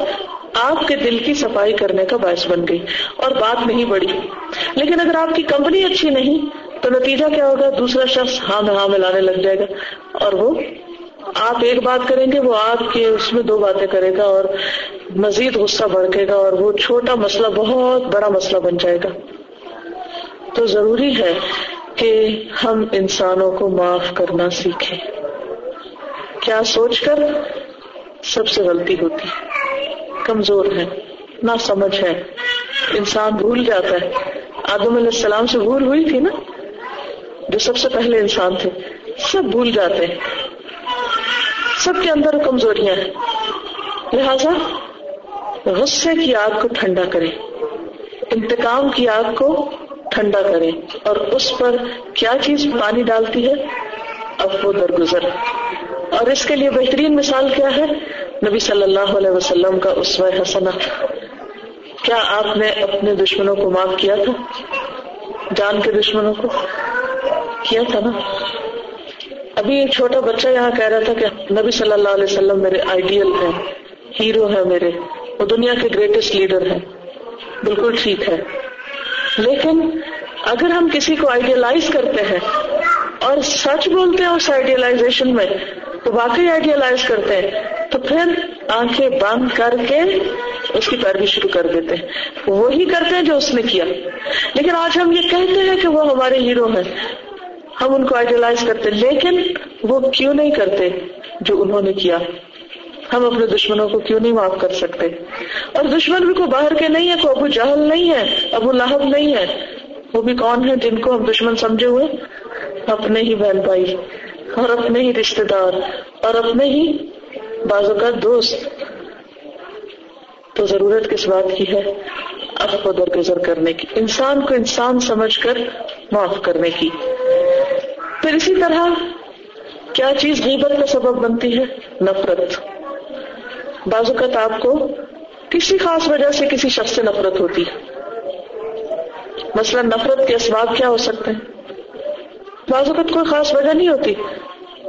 آپ کے دل کی صفائی کرنے کا باعث بن گئی اور بات نہیں بڑھی. لیکن اگر آپ کی کمپنی اچھی نہیں تو نتیجہ کیا ہوگا، دوسرا شخص ہاں ہاں ملانے لگ جائے گا، اور وہ آپ ایک بات کریں گے وہ آپ کے اس میں دو باتیں کرے گا اور مزید غصہ بڑھے گا اور وہ چھوٹا مسئلہ بہت بڑا مسئلہ بن جائے گا. تو ضروری ہے کہ ہم انسانوں کو معاف کرنا سیکھیں. کیا سوچ کر؟ سب سے غلطی ہوتی ہے، کمزور ہے، نا سمجھ ہے، انسان بھول جاتا ہے. آدم علیہ السلام سے بھول ہوئی تھی نا، جو سب سے پہلے انسان تھے. سب بھول جاتے ہیں، سب کے اندر کمزوریاں ہیں. لہذا غصے کی آگ کو ٹھنڈا کریں، انتقام کی آگ کو ٹھنڈا کریں، اور اس پر کیا چیز پانی ڈالتی ہے؟ اب وہ درگزر. اور اس کے لیے بہترین مثال کیا ہے؟ نبی صلی اللہ علیہ وسلم کا اسوہ حسنہ. کیا آپ نے اپنے دشمنوں کو معاف کیا تھا؟ جان کے دشمنوں کو کیا تھا نا. ابھی ایک چھوٹا بچہ یہاں کہہ رہا تھا کہ نبی صلی اللہ علیہ وسلم میرے آئیڈیل ہیں، ہیرو ہیں میرے، وہ دنیا کے گریٹسٹ لیڈر ہیں. بالکل ٹھیک ہے، لیکن اگر ہم کسی کو آئیڈیلائز کرتے ہیں اور سچ بولتے ہیں اس آئیڈیلائزیشن میں، تو واقعی آئیڈیلائز کرتے ہیں، تو پھر آنکھیں بند کر کے اس کی پیروی شروع کر دیتے ہیں، وہی کرتے ہیں جو اس نے کیا. لیکن آج ہم یہ کہتے ہیں کہ وہ ہمارے ہیرو ہیں، ہم ان کو آئیڈیلائز کرتے ہیں، لیکن وہ کیوں نہیں کرتے جو انہوں نے کیا؟ ہم اپنے دشمنوں کو کیوں نہیں معاف کر سکتے؟ اور دشمن بھی کوئی باہر کے نہیں ہے، کوئی ابو جہل نہیں ہے، ابو لہب نہیں ہے. وہ بھی کون ہیں جن کو ہم دشمن سمجھے ہوئے؟ اپنے ہی بہن بھائی، اور اپنے ہی رشتے دار، اور اپنے ہی بعض اوقات دوست. تو ضرورت کس بات کی ہے؟ اف و درگزر کرنے کی، انسان کو انسان سمجھ کر معاف کرنے کی. پھر اسی طرح کیا چیز غیبت کا سبب بنتی ہے؟ نفرت. بعض اوقات آپ کو کسی خاص وجہ سے کسی شخص سے نفرت ہوتی ہے. مثلا نفرت کے اسباب کیا ہو سکتے ہیں؟ بعض اوقات کوئی خاص وجہ نہیں ہوتی،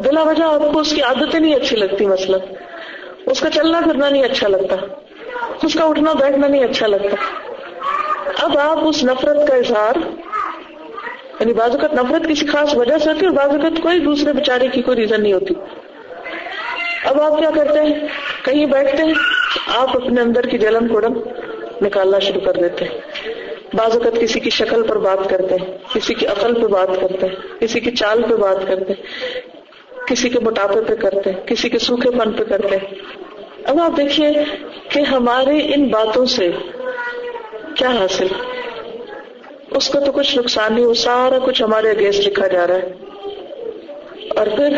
بلا وجہ آپ کو اس کی عادتیں نہیں اچھی لگتی، مثلا اس کا چلنا پھرنا نہیں اچھا لگتا، اس کا اٹھنا بیٹھنا نہیں اچھا لگتا. اب آپ اس نفرت کا اظہار، یعنی بعض اوقات نفرت کسی خاص وجہ سے ہوتی ہے اور بعض اوقات کوئی دوسرے بیچارے کی کوئی ریزن نہیں ہوتی. اب آپ کیا کرتے ہیں؟ کہیں بیٹھتے ہیں، آپ اپنے اندر کی جلن پھوڑن نکالنا شروع کر دیتے ہیں. بعض اوقات کسی کی شکل پر بات کرتے ہیں، کسی کی عقل پہ بات کرتے ہیں، کسی کی چال پہ بات کرتے ہیں، کسی کے موٹاپے پہ کرتے ہیں، کسی کے سوکھے پن پہ کرتے ہیں. اب آپ دیکھیے کہ ہمارے ان باتوں سے کیا حاصل؟ اس کا تو کچھ نقصان نہیں، وہ سارا کچھ ہمارے اگینسٹ لکھا جا رہا ہے. اور پھر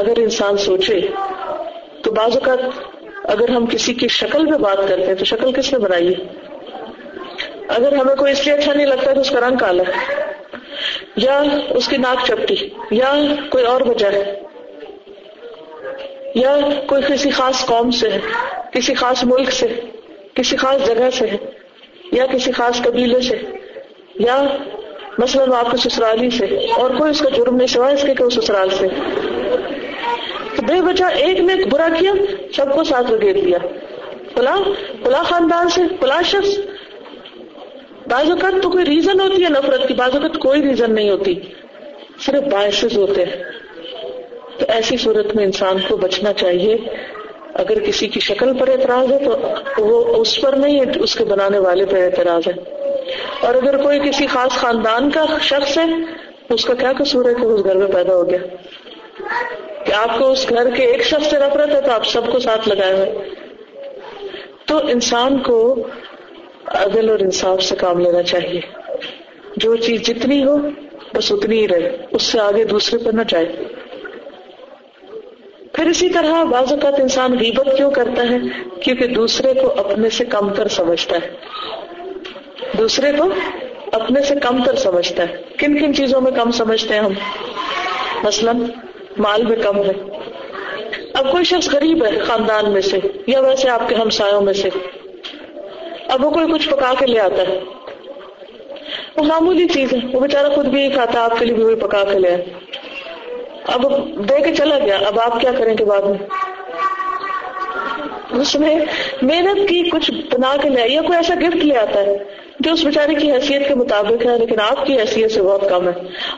اگر انسان سوچے تو بعض اوقات اگر ہم کسی کی شکل پہ بات کرتے ہیں تو شکل کس نے بنائی ہے؟ اگر ہمیں کوئی اس لیے اچھا نہیں لگتا تو اس کا رنگ کالا ہے، یا اس کی ناک چپٹی، یا کوئی اور وجہ ہے، یا کوئی کسی خاص قوم سے ہے، کسی خاص ملک سے، کسی خاص جگہ سے ہے، یا کسی خاص قبیلے سے، یا مثلاً آپ کے سسرالی سے، اور کوئی اس کا جرم نہیں سوائے اس کے کہ وہ سسرال سے. تو بے وجہ ایک نے برا کیا، سب کو ساتھ لگیٹ دیا، فلاں فلاں خاندان سے، فلاں شخص. بعض اوقات تو کوئی ریزن ہوتی ہے نفرت کی، بعض اوقات کوئی ریزن نہیں ہوتی، صرف باعث ہوتے ہیں. تو ایسی صورت میں انسان کو بچنا چاہیے. اگر کسی کی شکل پر اعتراض ہے تو وہ اس پر نہیں، اس کے بنانے والے پر اعتراض ہے. اور اگر کوئی کسی خاص خاندان کا شخص ہے تو اس کا کیا قصور ہے کہ اس گھر میں پیدا ہو گیا؟ کہ آپ کو اس گھر کے ایک شخص سے نفرت ہے تو آپ سب کو ساتھ لگائے ہوئے. تو انسان کو عدل اور انصاف سے کام لینا چاہیے. جو چیز جتنی ہو بس اتنی ہی رہے، اس سے آگے دوسرے پر نہ چاہیے. پھر اسی طرح بعض اوقات انسان غیبت کیوں کرتا ہے؟ کیونکہ دوسرے کو اپنے سے کم تر سمجھتا ہے. دوسرے کو اپنے سے کم تر سمجھتا ہے. کن کن چیزوں میں کم سمجھتے ہیں ہم؟ مثلا مال میں کم ہے. اب کوئی شخص غریب ہے خاندان میں سے، یا ویسے آپ کے ہمسایوں میں سے. اب وہ کوئی کچھ پکا کے لے آتا ہے، وہ معمولی چیز ہے، وہ بیچارہ خود بھی کھاتا، آپ کے لیے بھی وہی پکا کے لے آئے. اب دے کے چلا گیا، اب آپ کیا کریں گے؟ بعد میں اس نے محنت کی، کچھ بنا کے لے، یا کوئی ایسا گفٹ لے آتا ہے جو اس بیچارے کی حیثیت کے مطابق ہے لیکن آپ کی حیثیت سے بہت کم ہے.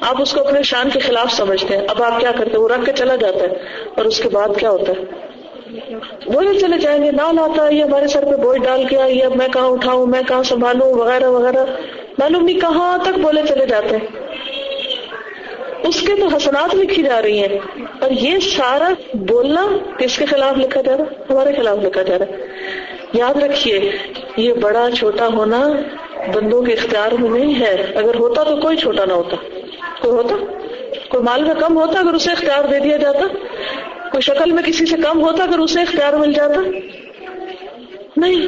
آپ اس کو اپنے شان کے خلاف سمجھتے ہیں. اب آپ کیا کرتے ہیں؟ وہ رکھ کے چلا جاتا ہے. اور اس کے بعد کیا ہوتا ہے؟ بولے چلے جائیں گے، نہ لاتا ہے، یہ ہمارے سر پہ بوجھ ڈال کے آئی ہے، میں کہاں اٹھاؤں، میں کہاں سنبھالوں، وغیرہ وغیرہ، معلوم نہیں کہاں تک بولے چلے جاتے ہیں. اس کے تو حسنات لکھی جا رہی ہیں، اور یہ سارا بولنا کس کے خلاف لکھا جا رہا؟ ہمارے خلاف لکھا جا رہا ہے. یاد رکھیے، یہ بڑا چھوٹا ہونا بندوں کے اختیار میں نہیں ہے. اگر ہوتا تو کوئی چھوٹا نہ ہوتا. کوئی ہوتا؟ کوئی مال میں کم ہوتا اگر اسے اختیار دے دیا جاتا؟ کوئی شکل میں کسی سے کم ہوتا اگر اسے اختیار مل جاتا؟ نہیں.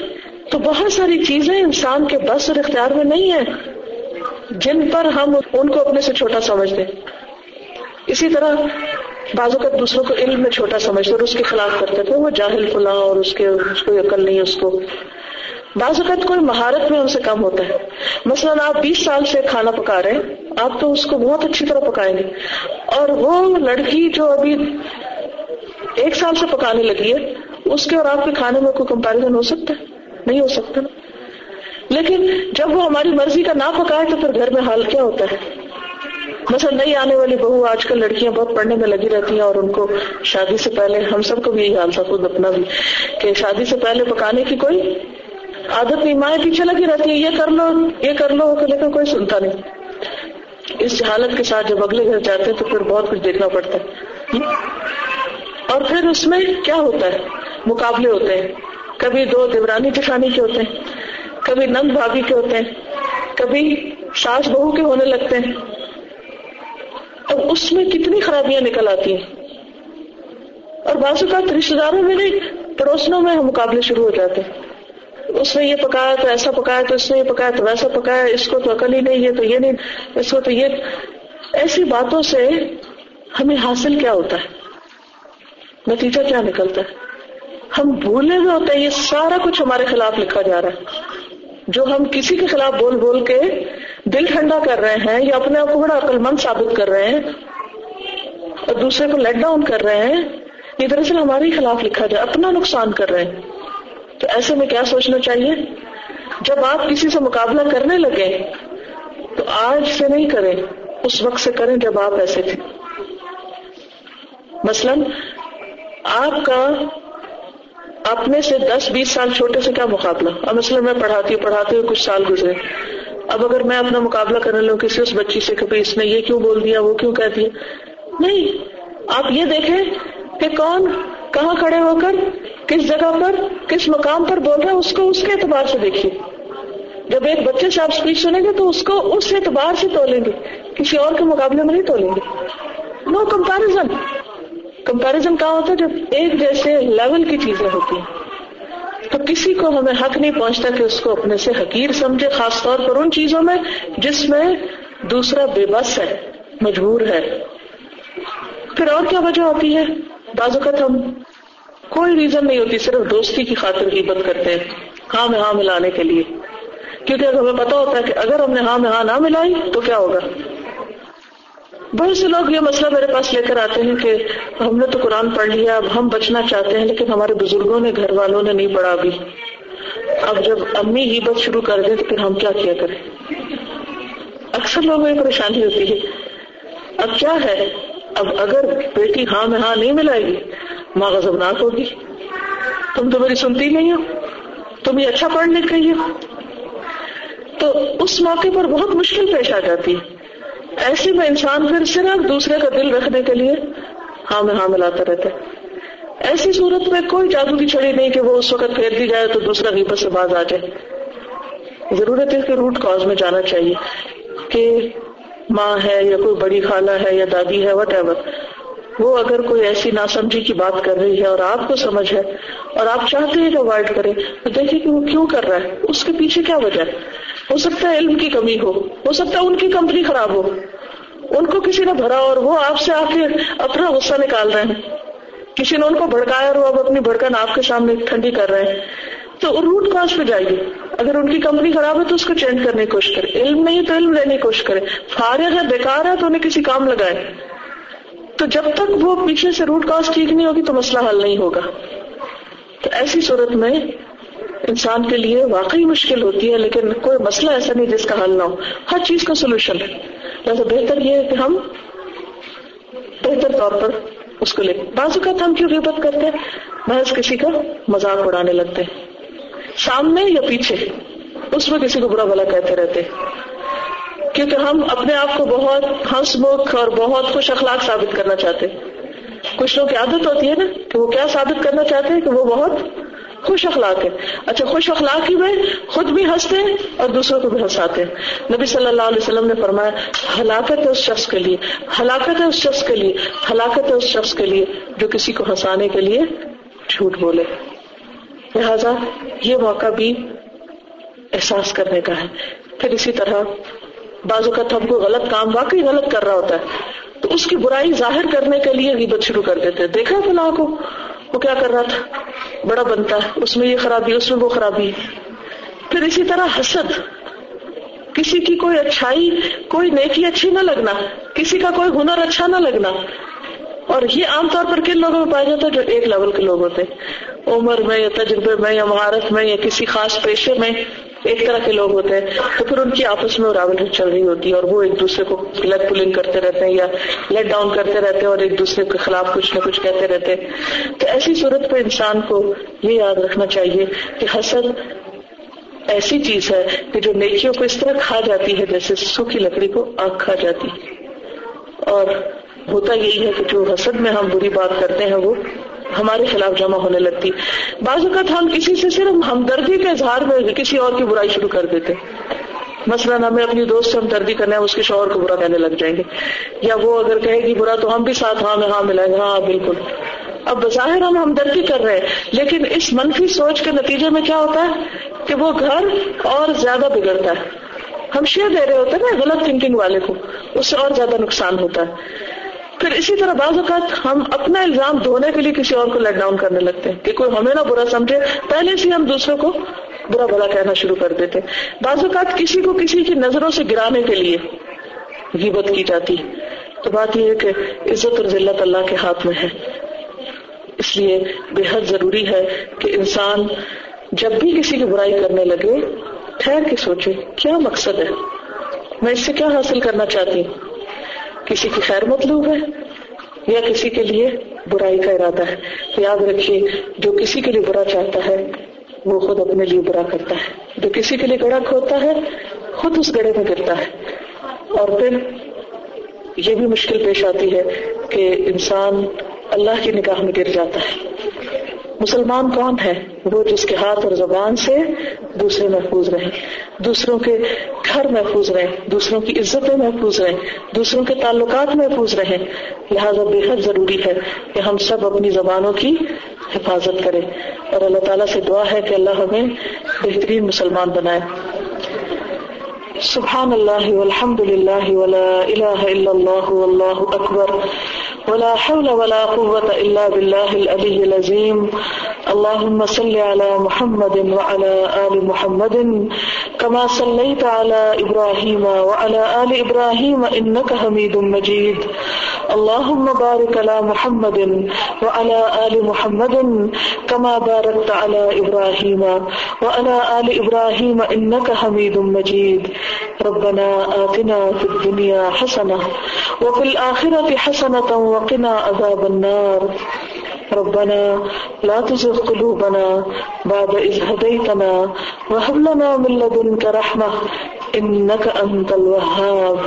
تو بہت ساری چیزیں انسان کے بس اور اختیار میں نہیں ہیں جن پر ہم ان کو اپنے سے چھوٹا سمجھتے. اسی طرح بعض اوقات دوسروں کو علم میں چھوٹا سمجھتے اور اس کے خلاف کرتے تھے، وہ جاہل فلاں، اور اس کے اس کو عقل نہیں. اس کو بعض اوقات کوئی مہارت میں ہم سے کم ہوتا ہے. مثلا آپ بیس سال سے کھانا پکا رہے ہیں، آپ تو اس کو بہت اچھی طرح پکائیں گے، اور وہ لڑکی جو ابھی ایک سال سے پکانے لگی ہے، اس کے اور آپ کے کھانے میں کوئی کمپیریزن ہو سکتا ہے؟ نہیں ہو سکتا. لیکن جب وہ ہماری مرضی کا نہ پکائے تو پھر گھر میں حال کیا ہوتا ہے؟ مثلا نئی آنے والی بہو، آج کل لڑکیاں بہت پڑھنے میں لگی رہتی ہیں، اور ان کو شادی سے پہلے، ہم سب کو بھی یہی حال تھا، خود اپنا بھی، کہ شادی سے پہلے پکانے کی کوئی عادت نہیں، مائیں پیچھے لگی رہتی ہیں، یہ کر لو یہ کر لو لیکن کوئی سنتا نہیں. اس جہالت کے ساتھ جب اگلے گھر جاتے ہیں تو پھر بہت کچھ دیکھنا پڑتا ہے. اور پھر اس میں کیا ہوتا ہے؟ مقابلے ہوتے ہیں. کبھی دو دیورانی جٹھانی کے ہوتے ہیں، کبھی نند بھابھی کے ہوتے ہیں، کبھی ساس بہو کے ہونے لگتے ہیں. اب اس میں کتنی خرابیاں نکل آتی ہیں. اور بعض اوقات رشتے داروں میں نہیں پڑوسنوں میں مقابلے شروع ہو جاتے ہیں. اس نے یہ پکایا تو ایسا پکایا، تو اس نے یہ پکایا تو ویسا پکایا، اس کو تو عقل ہی نہیں، یہ تو یہ نہیں، اس کو تو یہ. ایسی باتوں سے ہمیں حاصل کیا ہوتا ہے، نتیجہ کیا نکلتا ہے؟ ہم بھولے ہوئے ہوتے ہیں یہ سارا کچھ ہمارے خلاف لکھا جا رہا ہے، جو ہم کسی کے خلاف بول بول کے دل ٹھنڈا کر رہے ہیں یا اپنے آپ کو بڑا عقل مند ثابت کر رہے ہیں اور دوسرے کو لیٹ ڈاؤن کر رہے ہیں، یہ دراصل ہمارے خلاف لکھا جا، اپنا نقصان کر رہے ہیں. تو ایسے میں کیا سوچنا چاہیے؟ جب آپ کسی سے مقابلہ کرنے لگے تو آج سے نہیں کریں، اس وقت سے کریں جب آپ ایسے تھے. مثلاً آپ کا اپنے سے دس بیس سال چھوٹے سے کیا مقابلہ، اب مثلاً میں پڑھاتی ہوں پڑھاتی ہوں کچھ سال گزرے، اب اگر میں اپنا مقابلہ کرنے لوں کسی اس بچی سے کہ اس نے یہ کیوں بول دیا، وہ کیوں کہہ دیا، نہیں، آپ یہ دیکھیں کہ کون کہاں کھڑے ہو کر کس جگہ پر کس مقام پر بول رہا ہے، اس کو اس کے اعتبار سے دیکھیے. جب ایک بچے سے آپ اسپیچ سنیں گے تو اس کو اس اعتبار سے تولیں گے، کسی اور کے مقابلے میں نہیں تولیں گے. No comparison. کمپیرزن کہاں ہوتا ہے؟ جب ایک جیسے لیول کی چیزیں ہوتی ہیں. تو کسی کو ہمیں حق نہیں پہنچتا کہ اس کو اپنے سے حقیر سمجھے، خاص طور پر ان چیزوں میں جس میں دوسرا بے بس ہے، مجبور ہے. پھر اور کیا وجہ ہوتی ہے؟ بعض اوقات ہم کوئی ریزن نہیں ہوتی، صرف دوستی کی خاطر غیبت کرتے ہیں، ہاں میں ہاں ملانے کے لیے، کیونکہ اگر ہمیں پتا ہوتا ہے کہ اگر ہم نے ہاں میں ہاں نہ ملائی تو کیا ہوگا. بہت سے لوگ یہ مسئلہ میرے پاس لے کر آتے ہیں کہ ہم نے تو قرآن پڑھ لیا، اب ہم بچنا چاہتے ہیں، لیکن ہمارے بزرگوں نے، گھر والوں نے نہیں پڑھا بھی، اب جب امی غیبت شروع کر دیں تو پھر ہم کیا کیا کریں. اکثر لوگوں میں پریشانی ہوتی ہے. اب کیا ہے، اب اگر بیٹی ہاں میں ہاں نہیں ملائے گی، ماں غضبناک ہوگی، تم تو میری سنتی نہیں ہو، تم یہ اچھا پڑھ لکھ گئی ہو. تو اس موقع پر بہت مشکل پیش آ جاتی ہے. ایسے میں انسان پھر صرف دوسرے کا دل رکھنے کے لیے ہاں میں ہاں ملاتا رہتا ہے. ایسی صورت میں کوئی جادو کی چھڑی نہیں کہ وہ اس وقت پھیر دی جائے تو دوسرا غیبت سے باز آ جائے. ضرورت اس کے روٹ کاز میں جانا چاہیے کہ ماں ہے یا کوئی بڑی خالہ ہے یا دادی ہے، وٹ ایور، وہ اگر کوئی ایسی ناسمجھی کی بات کر رہی ہے اور آپ کو سمجھ ہے اور آپ چاہتے ہیں کہ اوائڈ کریں، تو دیکھیں کہ وہ کیوں کر رہا ہے، اس کے پیچھے کیا وجہ ہے. ہو سکتا ہے علم کی کمی ہو، ہو سکتا ہے ان کی کمپنی خراب ہو، ان کو کسی نے بھرا اور وہ آپ سے آ کے اپنا غصہ نکال رہے ہیں، کسی نے ان کو بھڑکایا اور وہ اب اپنی بھڑکن آپ کے سامنے ٹھنڈی کر رہے ہیں. تو روٹ کاز پہ جائیے. اگر ان کی کمپنی خراب ہے تو اس کو چینج کرنے کی کوشش کریں، علم نہیں تو علم لینے کی کوشش کریں، فارغ ہے بیکار ہے تو انہیں کسی کام لگائے. تو جب تک وہ پیچھے سے روٹ کاز ٹھیک نہیں ہوگی تو مسئلہ حل نہیں ہوگا. تو ایسی صورت میں انسان کے لیے واقعی مشکل ہوتی ہے، لیکن کوئی مسئلہ ایسا نہیں جس کا حل نہ ہو، ہر چیز کا سولوشن ہے. لہٰذا بہتر یہ ہے کہ ہم بہتر طور پر اس کو لیں. بعض اوقات ہم کیوں غیبت کرتے ہیں؟ محض کسی کا مذاق اڑانے لگتے ہیں، سامنے یا پیچھے، اس میں کسی کو برا بھلا کہتے رہتے، کیونکہ ہم اپنے آپ کو بہت ہنس مکھ اور بہت خوش اخلاق ثابت کرنا چاہتے. کچھ لوگوں کی عادت ہوتی ہے نا کہ وہ کیا ثابت کرنا چاہتے ہیں، کہ وہ بہت خوش اخلاق ہے. اچھا، خوش اخلاقی میں خود بھی ہنستے ہیں اور دوسروں کو بھی ہنساتے ہیں. نبی صلی اللہ علیہ وسلم نے فرمایا، ہلاکت ہے اس شخص کے لیے، ہلاکت ہے اس شخص کے لیے، ہلاکت ہے اس شخص کے لیے جو کسی کو ہنسانے کے لیے جھوٹ بولے. لہٰذا یہ موقع بھی احساس کرنے کا ہے. پھر اسی طرح بعض اوقات ہم کو غلط کام واقعی غلط کر رہا ہوتا ہے تو اس کی برائی ظاہر کرنے کے لیے غیبت شروع کر دیتے ہیں، دیکھا فلاں کو، وہ کیا کر رہا تھا، بڑا بنتا ہے، اس میں یہ خرابی، اس میں وہ خرابی. پھر اسی طرح حسد، کسی کی کوئی اچھائی، کوئی نیکی اچھی نہ لگنا، کسی کا کوئی ہنر اچھا نہ لگنا. اور یہ عام طور پر کن لوگوں میں پایا جاتا ہے؟ جو ایک لیول کے لوگ ہوتے ہیں، عمر میں یا تجربے میں یا مہارت میں یا کسی خاص پیشے میں ایک طرح کے لوگ ہوتے ہیں. تو پھر ان کی آپس میں راولی چل رہی ہوتی ہے اور وہ ایک دوسرے کو لیٹ پلنگ کرتے رہتے ہیں یا لیٹ ڈاؤن کرتے رہتے ہیں اور ایک دوسرے کے خلاف کچھ نہ کچھ کہتے رہتے ہیں. تو ایسی صورت پہ انسان کو یہ یاد رکھنا چاہیے کہ حسد ایسی چیز ہے کہ جو نیکیوں کو اس طرح کھا جاتی ہے جیسے سوکھی لکڑی کو آگ کھا جاتی ہے. اور ہوتا یہی ہے کہ جو حسد میں ہم بری بات کرتے ہیں وہ ہمارے خلاف جمع ہونے لگتی. بعض اوقات ہم کسی سے صرف ہمدردی کے اظہار میں کسی اور کی برائی شروع کر دیتے. مثلا ہمیں اپنی دوست سے ہمدردی کرنا ہے، اس کے شوہر کو برا کہنے لگ جائیں گے، یا وہ اگر کہے گی برا تو ہم بھی ساتھ ہاں میں ہاں ملائیں گے، ہاں بالکل. اب بظاہر ہم ہمدردی کر رہے ہیں لیکن اس منفی سوچ کے نتیجے میں کیا ہوتا ہے کہ وہ گھر اور زیادہ بگڑتا ہے. ہم شیئر دے رہے ہوتے ہیں نا غلط تھنکنگ والے کو, اس سے اور زیادہ نقصان ہوتا ہے. پھر اسی طرح بعض اوقات ہم اپنا الزام دھونے کے لیے کسی اور کو لیٹ ڈاؤن کرنے لگتے ہیں کہ کوئی ہمیں نہ برا سمجھے, پہلے سے ہم دوسروں کو برا بھلا کہنا شروع کر دیتے ہیں. بعض اوقات کسی کو کسی کی نظروں سے گرانے کے لیے غیبت کی جاتی. تو بات یہ ہے کہ عزت اور ذلت اللہ کے ہاتھ میں ہے, اس لیے بے حد ضروری ہے کہ انسان جب بھی کسی کی برائی کرنے لگے ٹھہر کے سوچے کیا مقصد ہے, میں اس سے کیا حاصل کرنا چاہتی ہوں, کسی کی خیر مطلوب ہے یا کسی کے لیے برائی کا ارادہ ہے. یاد رکھیے جو کسی کے لیے برا چاہتا ہے وہ خود اپنے لیے برا کرتا ہے, جو کسی کے لیے گڑھا کھودتا ہے خود اس گڑھے میں گرتا ہے. اور پھر یہ بھی مشکل پیش آتی ہے کہ انسان اللہ کی نگاہ میں گر جاتا ہے. مسلمان کون ہے؟ وہ جس کے ہاتھ اور زبان سے دوسرے محفوظ رہیں, دوسروں کے گھر محفوظ رہیں, دوسروں کی عزتیں محفوظ رہیں, دوسروں کے تعلقات محفوظ رہیں. لہذا بے حد ضروری ہے کہ ہم سب اپنی زبانوں کی حفاظت کریں, اور اللہ تعالیٰ سے دعا ہے کہ اللہ ہمیں بہترین مسلمان بنائے. سبحان اللہ والحمد للہ ولا الہ الا اللہ واللہ اکبر ولا حول ولا قوة الا باللہ العلی العظیم. اللہم صل علی محمد وعلی آل محمد کما صلیت علی ابراہیم وعلی آل ابراہیم انکا حمید مجید. اللہم بارک علی محمد وعلی آل محمد کما بارکت علی ابراہیم وعلی آل ابراہیم انکا حمید مجید. ربنا آتنا فی الدنیا حسنہ وفی الآخرة حسنة وقنا عذاب النار. ربنا لا تزغ قلوبنا بعد إذ هديتنا وهب لنا من لدنك رحمة إنك أنت الوهاب.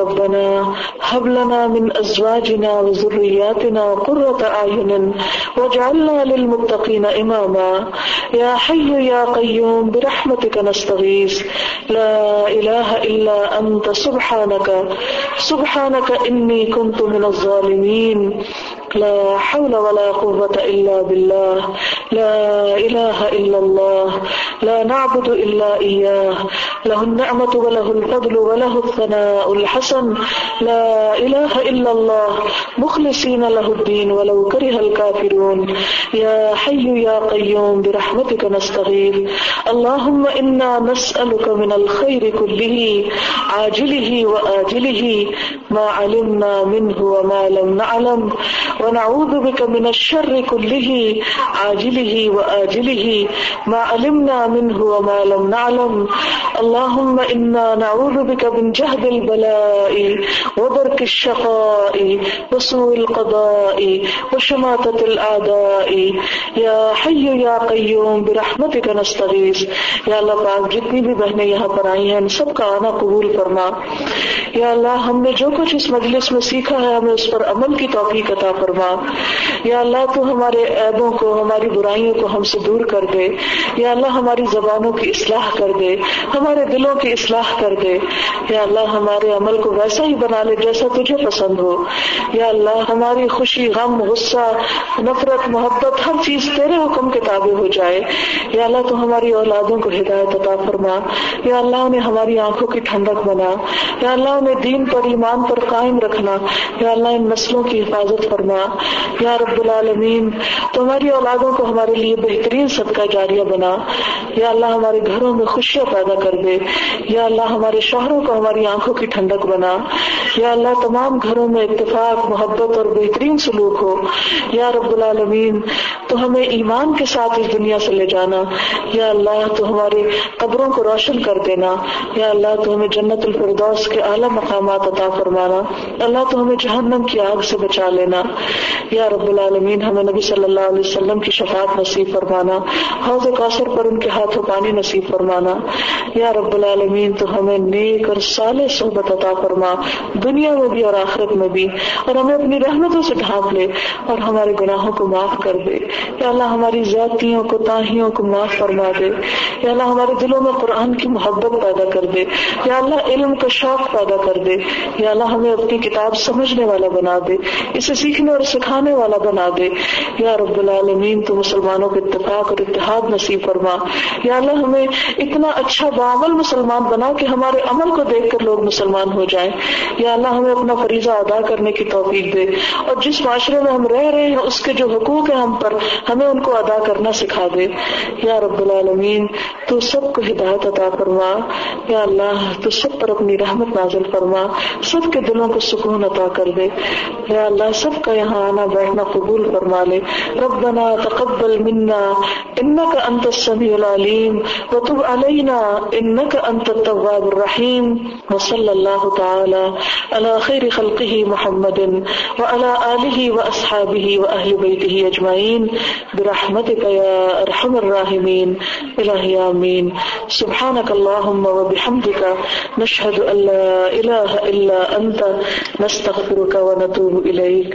ربنا هب لنا من أزواجنا وذرياتنا قرة أعين واجعلنا للمتقين إماما. يا حي يا قيوم برحمتك نستغيث, لا إله إلا أنت سبحانك سبحانك إني كنت من الظالمين. لا حول ولا قوة إلا بالله, لا إله إلا الله, لا نعبد إلا إياه, له النعمة وله الفضل وله الثناء الحسن. لا إله إلا الله مخلصين له الدين ولو كره الكافرون. يا حي يا قيوم برحمتك نستغيث. اللهم إنا نسألك من الخير كله عاجله وآجله ما علمنا منه وما لم نعلم, ونعوذ بك من الشر كله عاجله وآجله ما علمنا منه وما لم نعلم. اللهم إنا نعوذ بك من جهد البلاء ودرك الشقاء وسوء القضاء وشماتة الأعداء. يا حي يا قيوم برحمتك نستغيث. یا اللہ پاک جتنی بھی بہنیں یہاں پر آئی ہیں ان سب کا آنا قبول فرما. یا اللہ ہم نے جو کچھ اس مجلس میں سیکھا ہے ہمیں اس پر عمل کی توفیق عطا فرما. یا اللہ تو ہمارے عیبوں کو, ہماری برائیوں کو ہم سے دور کر دے. یا اللہ ہماری زبانوں کی اصلاح کر دے, ہمارے دلوں کی اصلاح کر دے. یا اللہ ہمارے عمل کو ویسا ہی بنا لے جیسا تجھے پسند ہو. یا اللہ ہماری خوشی, غم, غصہ, نفرت, محبت ہر چیز تیرے حکم کے تابع ہو جائے. یا اللہ تو ہماری اولادوں کو ہدایت عطا فرما. یا اللہ انہیں ہماری آنکھوں کی ٹھنڈک بنا. یا اللہ انہیں دین پر, ایمان پر قائم رکھنا. یا اللہ ان نسلوں کی حفاظت فرما. یا رب العالمین تو ہماری اولادوں کو ہمارے لیے بہترین صدقہ جاریہ بنا. یا اللہ ہمارے گھروں میں خوشیاں پیدا کر دے. یا اللہ ہمارے شوہروں کو ہماری آنکھوں کی ٹھنڈک بنا. یا اللہ تمام گھروں میں اتفاق, محبت اور بہترین سلوک ہو. یا رب العالمین تو ہمیں ایمان کے ساتھ اس دنیا سے لے جانا. یا اللہ تو ہمارے قبروں کو روشن کر دینا. یا اللہ تو ہمیں جنت الفردوس کے اعلیٰ مقامات عطا فرمانا. اللہ تو ہمیں جہنم کی آگ سے بچا لینا. یا رب العالمین ہمیں نبی صلی اللہ علیہ وسلم کی شفاعت نصیب فرمانا, حوض کوثر پر ان کے ہاتھوں پانی نصیب فرمانا. یا رب العالمین تو ہمیں نیک اور صالح صحبت عطا فرما، دنیا میں بھی اور آخرت میں بھی، اور ہمیں اپنی رحمتوں سے ڈھانپ لے اور ہمارے گناہوں کو معاف کر دے۔ یا اللہ ہماری زیادتیوں کو، تاہیوں کو معاف فرما دے۔ یا اللہ ہمارے دلوں میں قرآن کی محبت پیدا کر دے۔ یا اللہ علم کا شوق پیدا کر دے۔ یا اللہ ہمیں اپنی کتاب سمجھنے والا بنا دے، اسے سیکھنے اور سکھانے والا بنا دے۔ یا رب العالمین تو مسلمانوں کو اتفاق اور اتحاد نصیب فرما۔ یا اللہ ہمیں اتنا اچھا باعمل مسلمان بنا کہ ہمارے عمل کو دیکھ کر لوگ مسلمان ہو جائیں۔ یا اللہ ہمیں اپنا فریضہ ادا کرنے کی توفیق دے، اور جس معاشرے میں ہم رہ رہے ہیں اس کے جو حقوق ہیں ہم پر، ہمیں ان کو ادا کرنا سکھا دے۔ یا رب العالمین تو سب کو ہدایت عطا فرما۔ یا اللہ تو سب پر اپنی رحمت نازل فرما، سب کے دلوں کو سکون عطا کر دے۔ یا اللہ سب کا یہاں آنا بیٹھنا قبول فرما لے۔ ربنا تقبل منا انک انت السمیع العلیم وتب علینا انک انت التواب الرحیم، وصلی اللہ تعالی علی خیر خلقہ محمد وعلی آلہ واصحابہ واہل بیتہ اجمعین برحمتک یا ارحم الراحمین۔ الہی آمین۔ سبحانک اللہم وبحمدک نشہد ان لا الہ الا انت نستغفرک ونتوب الیک۔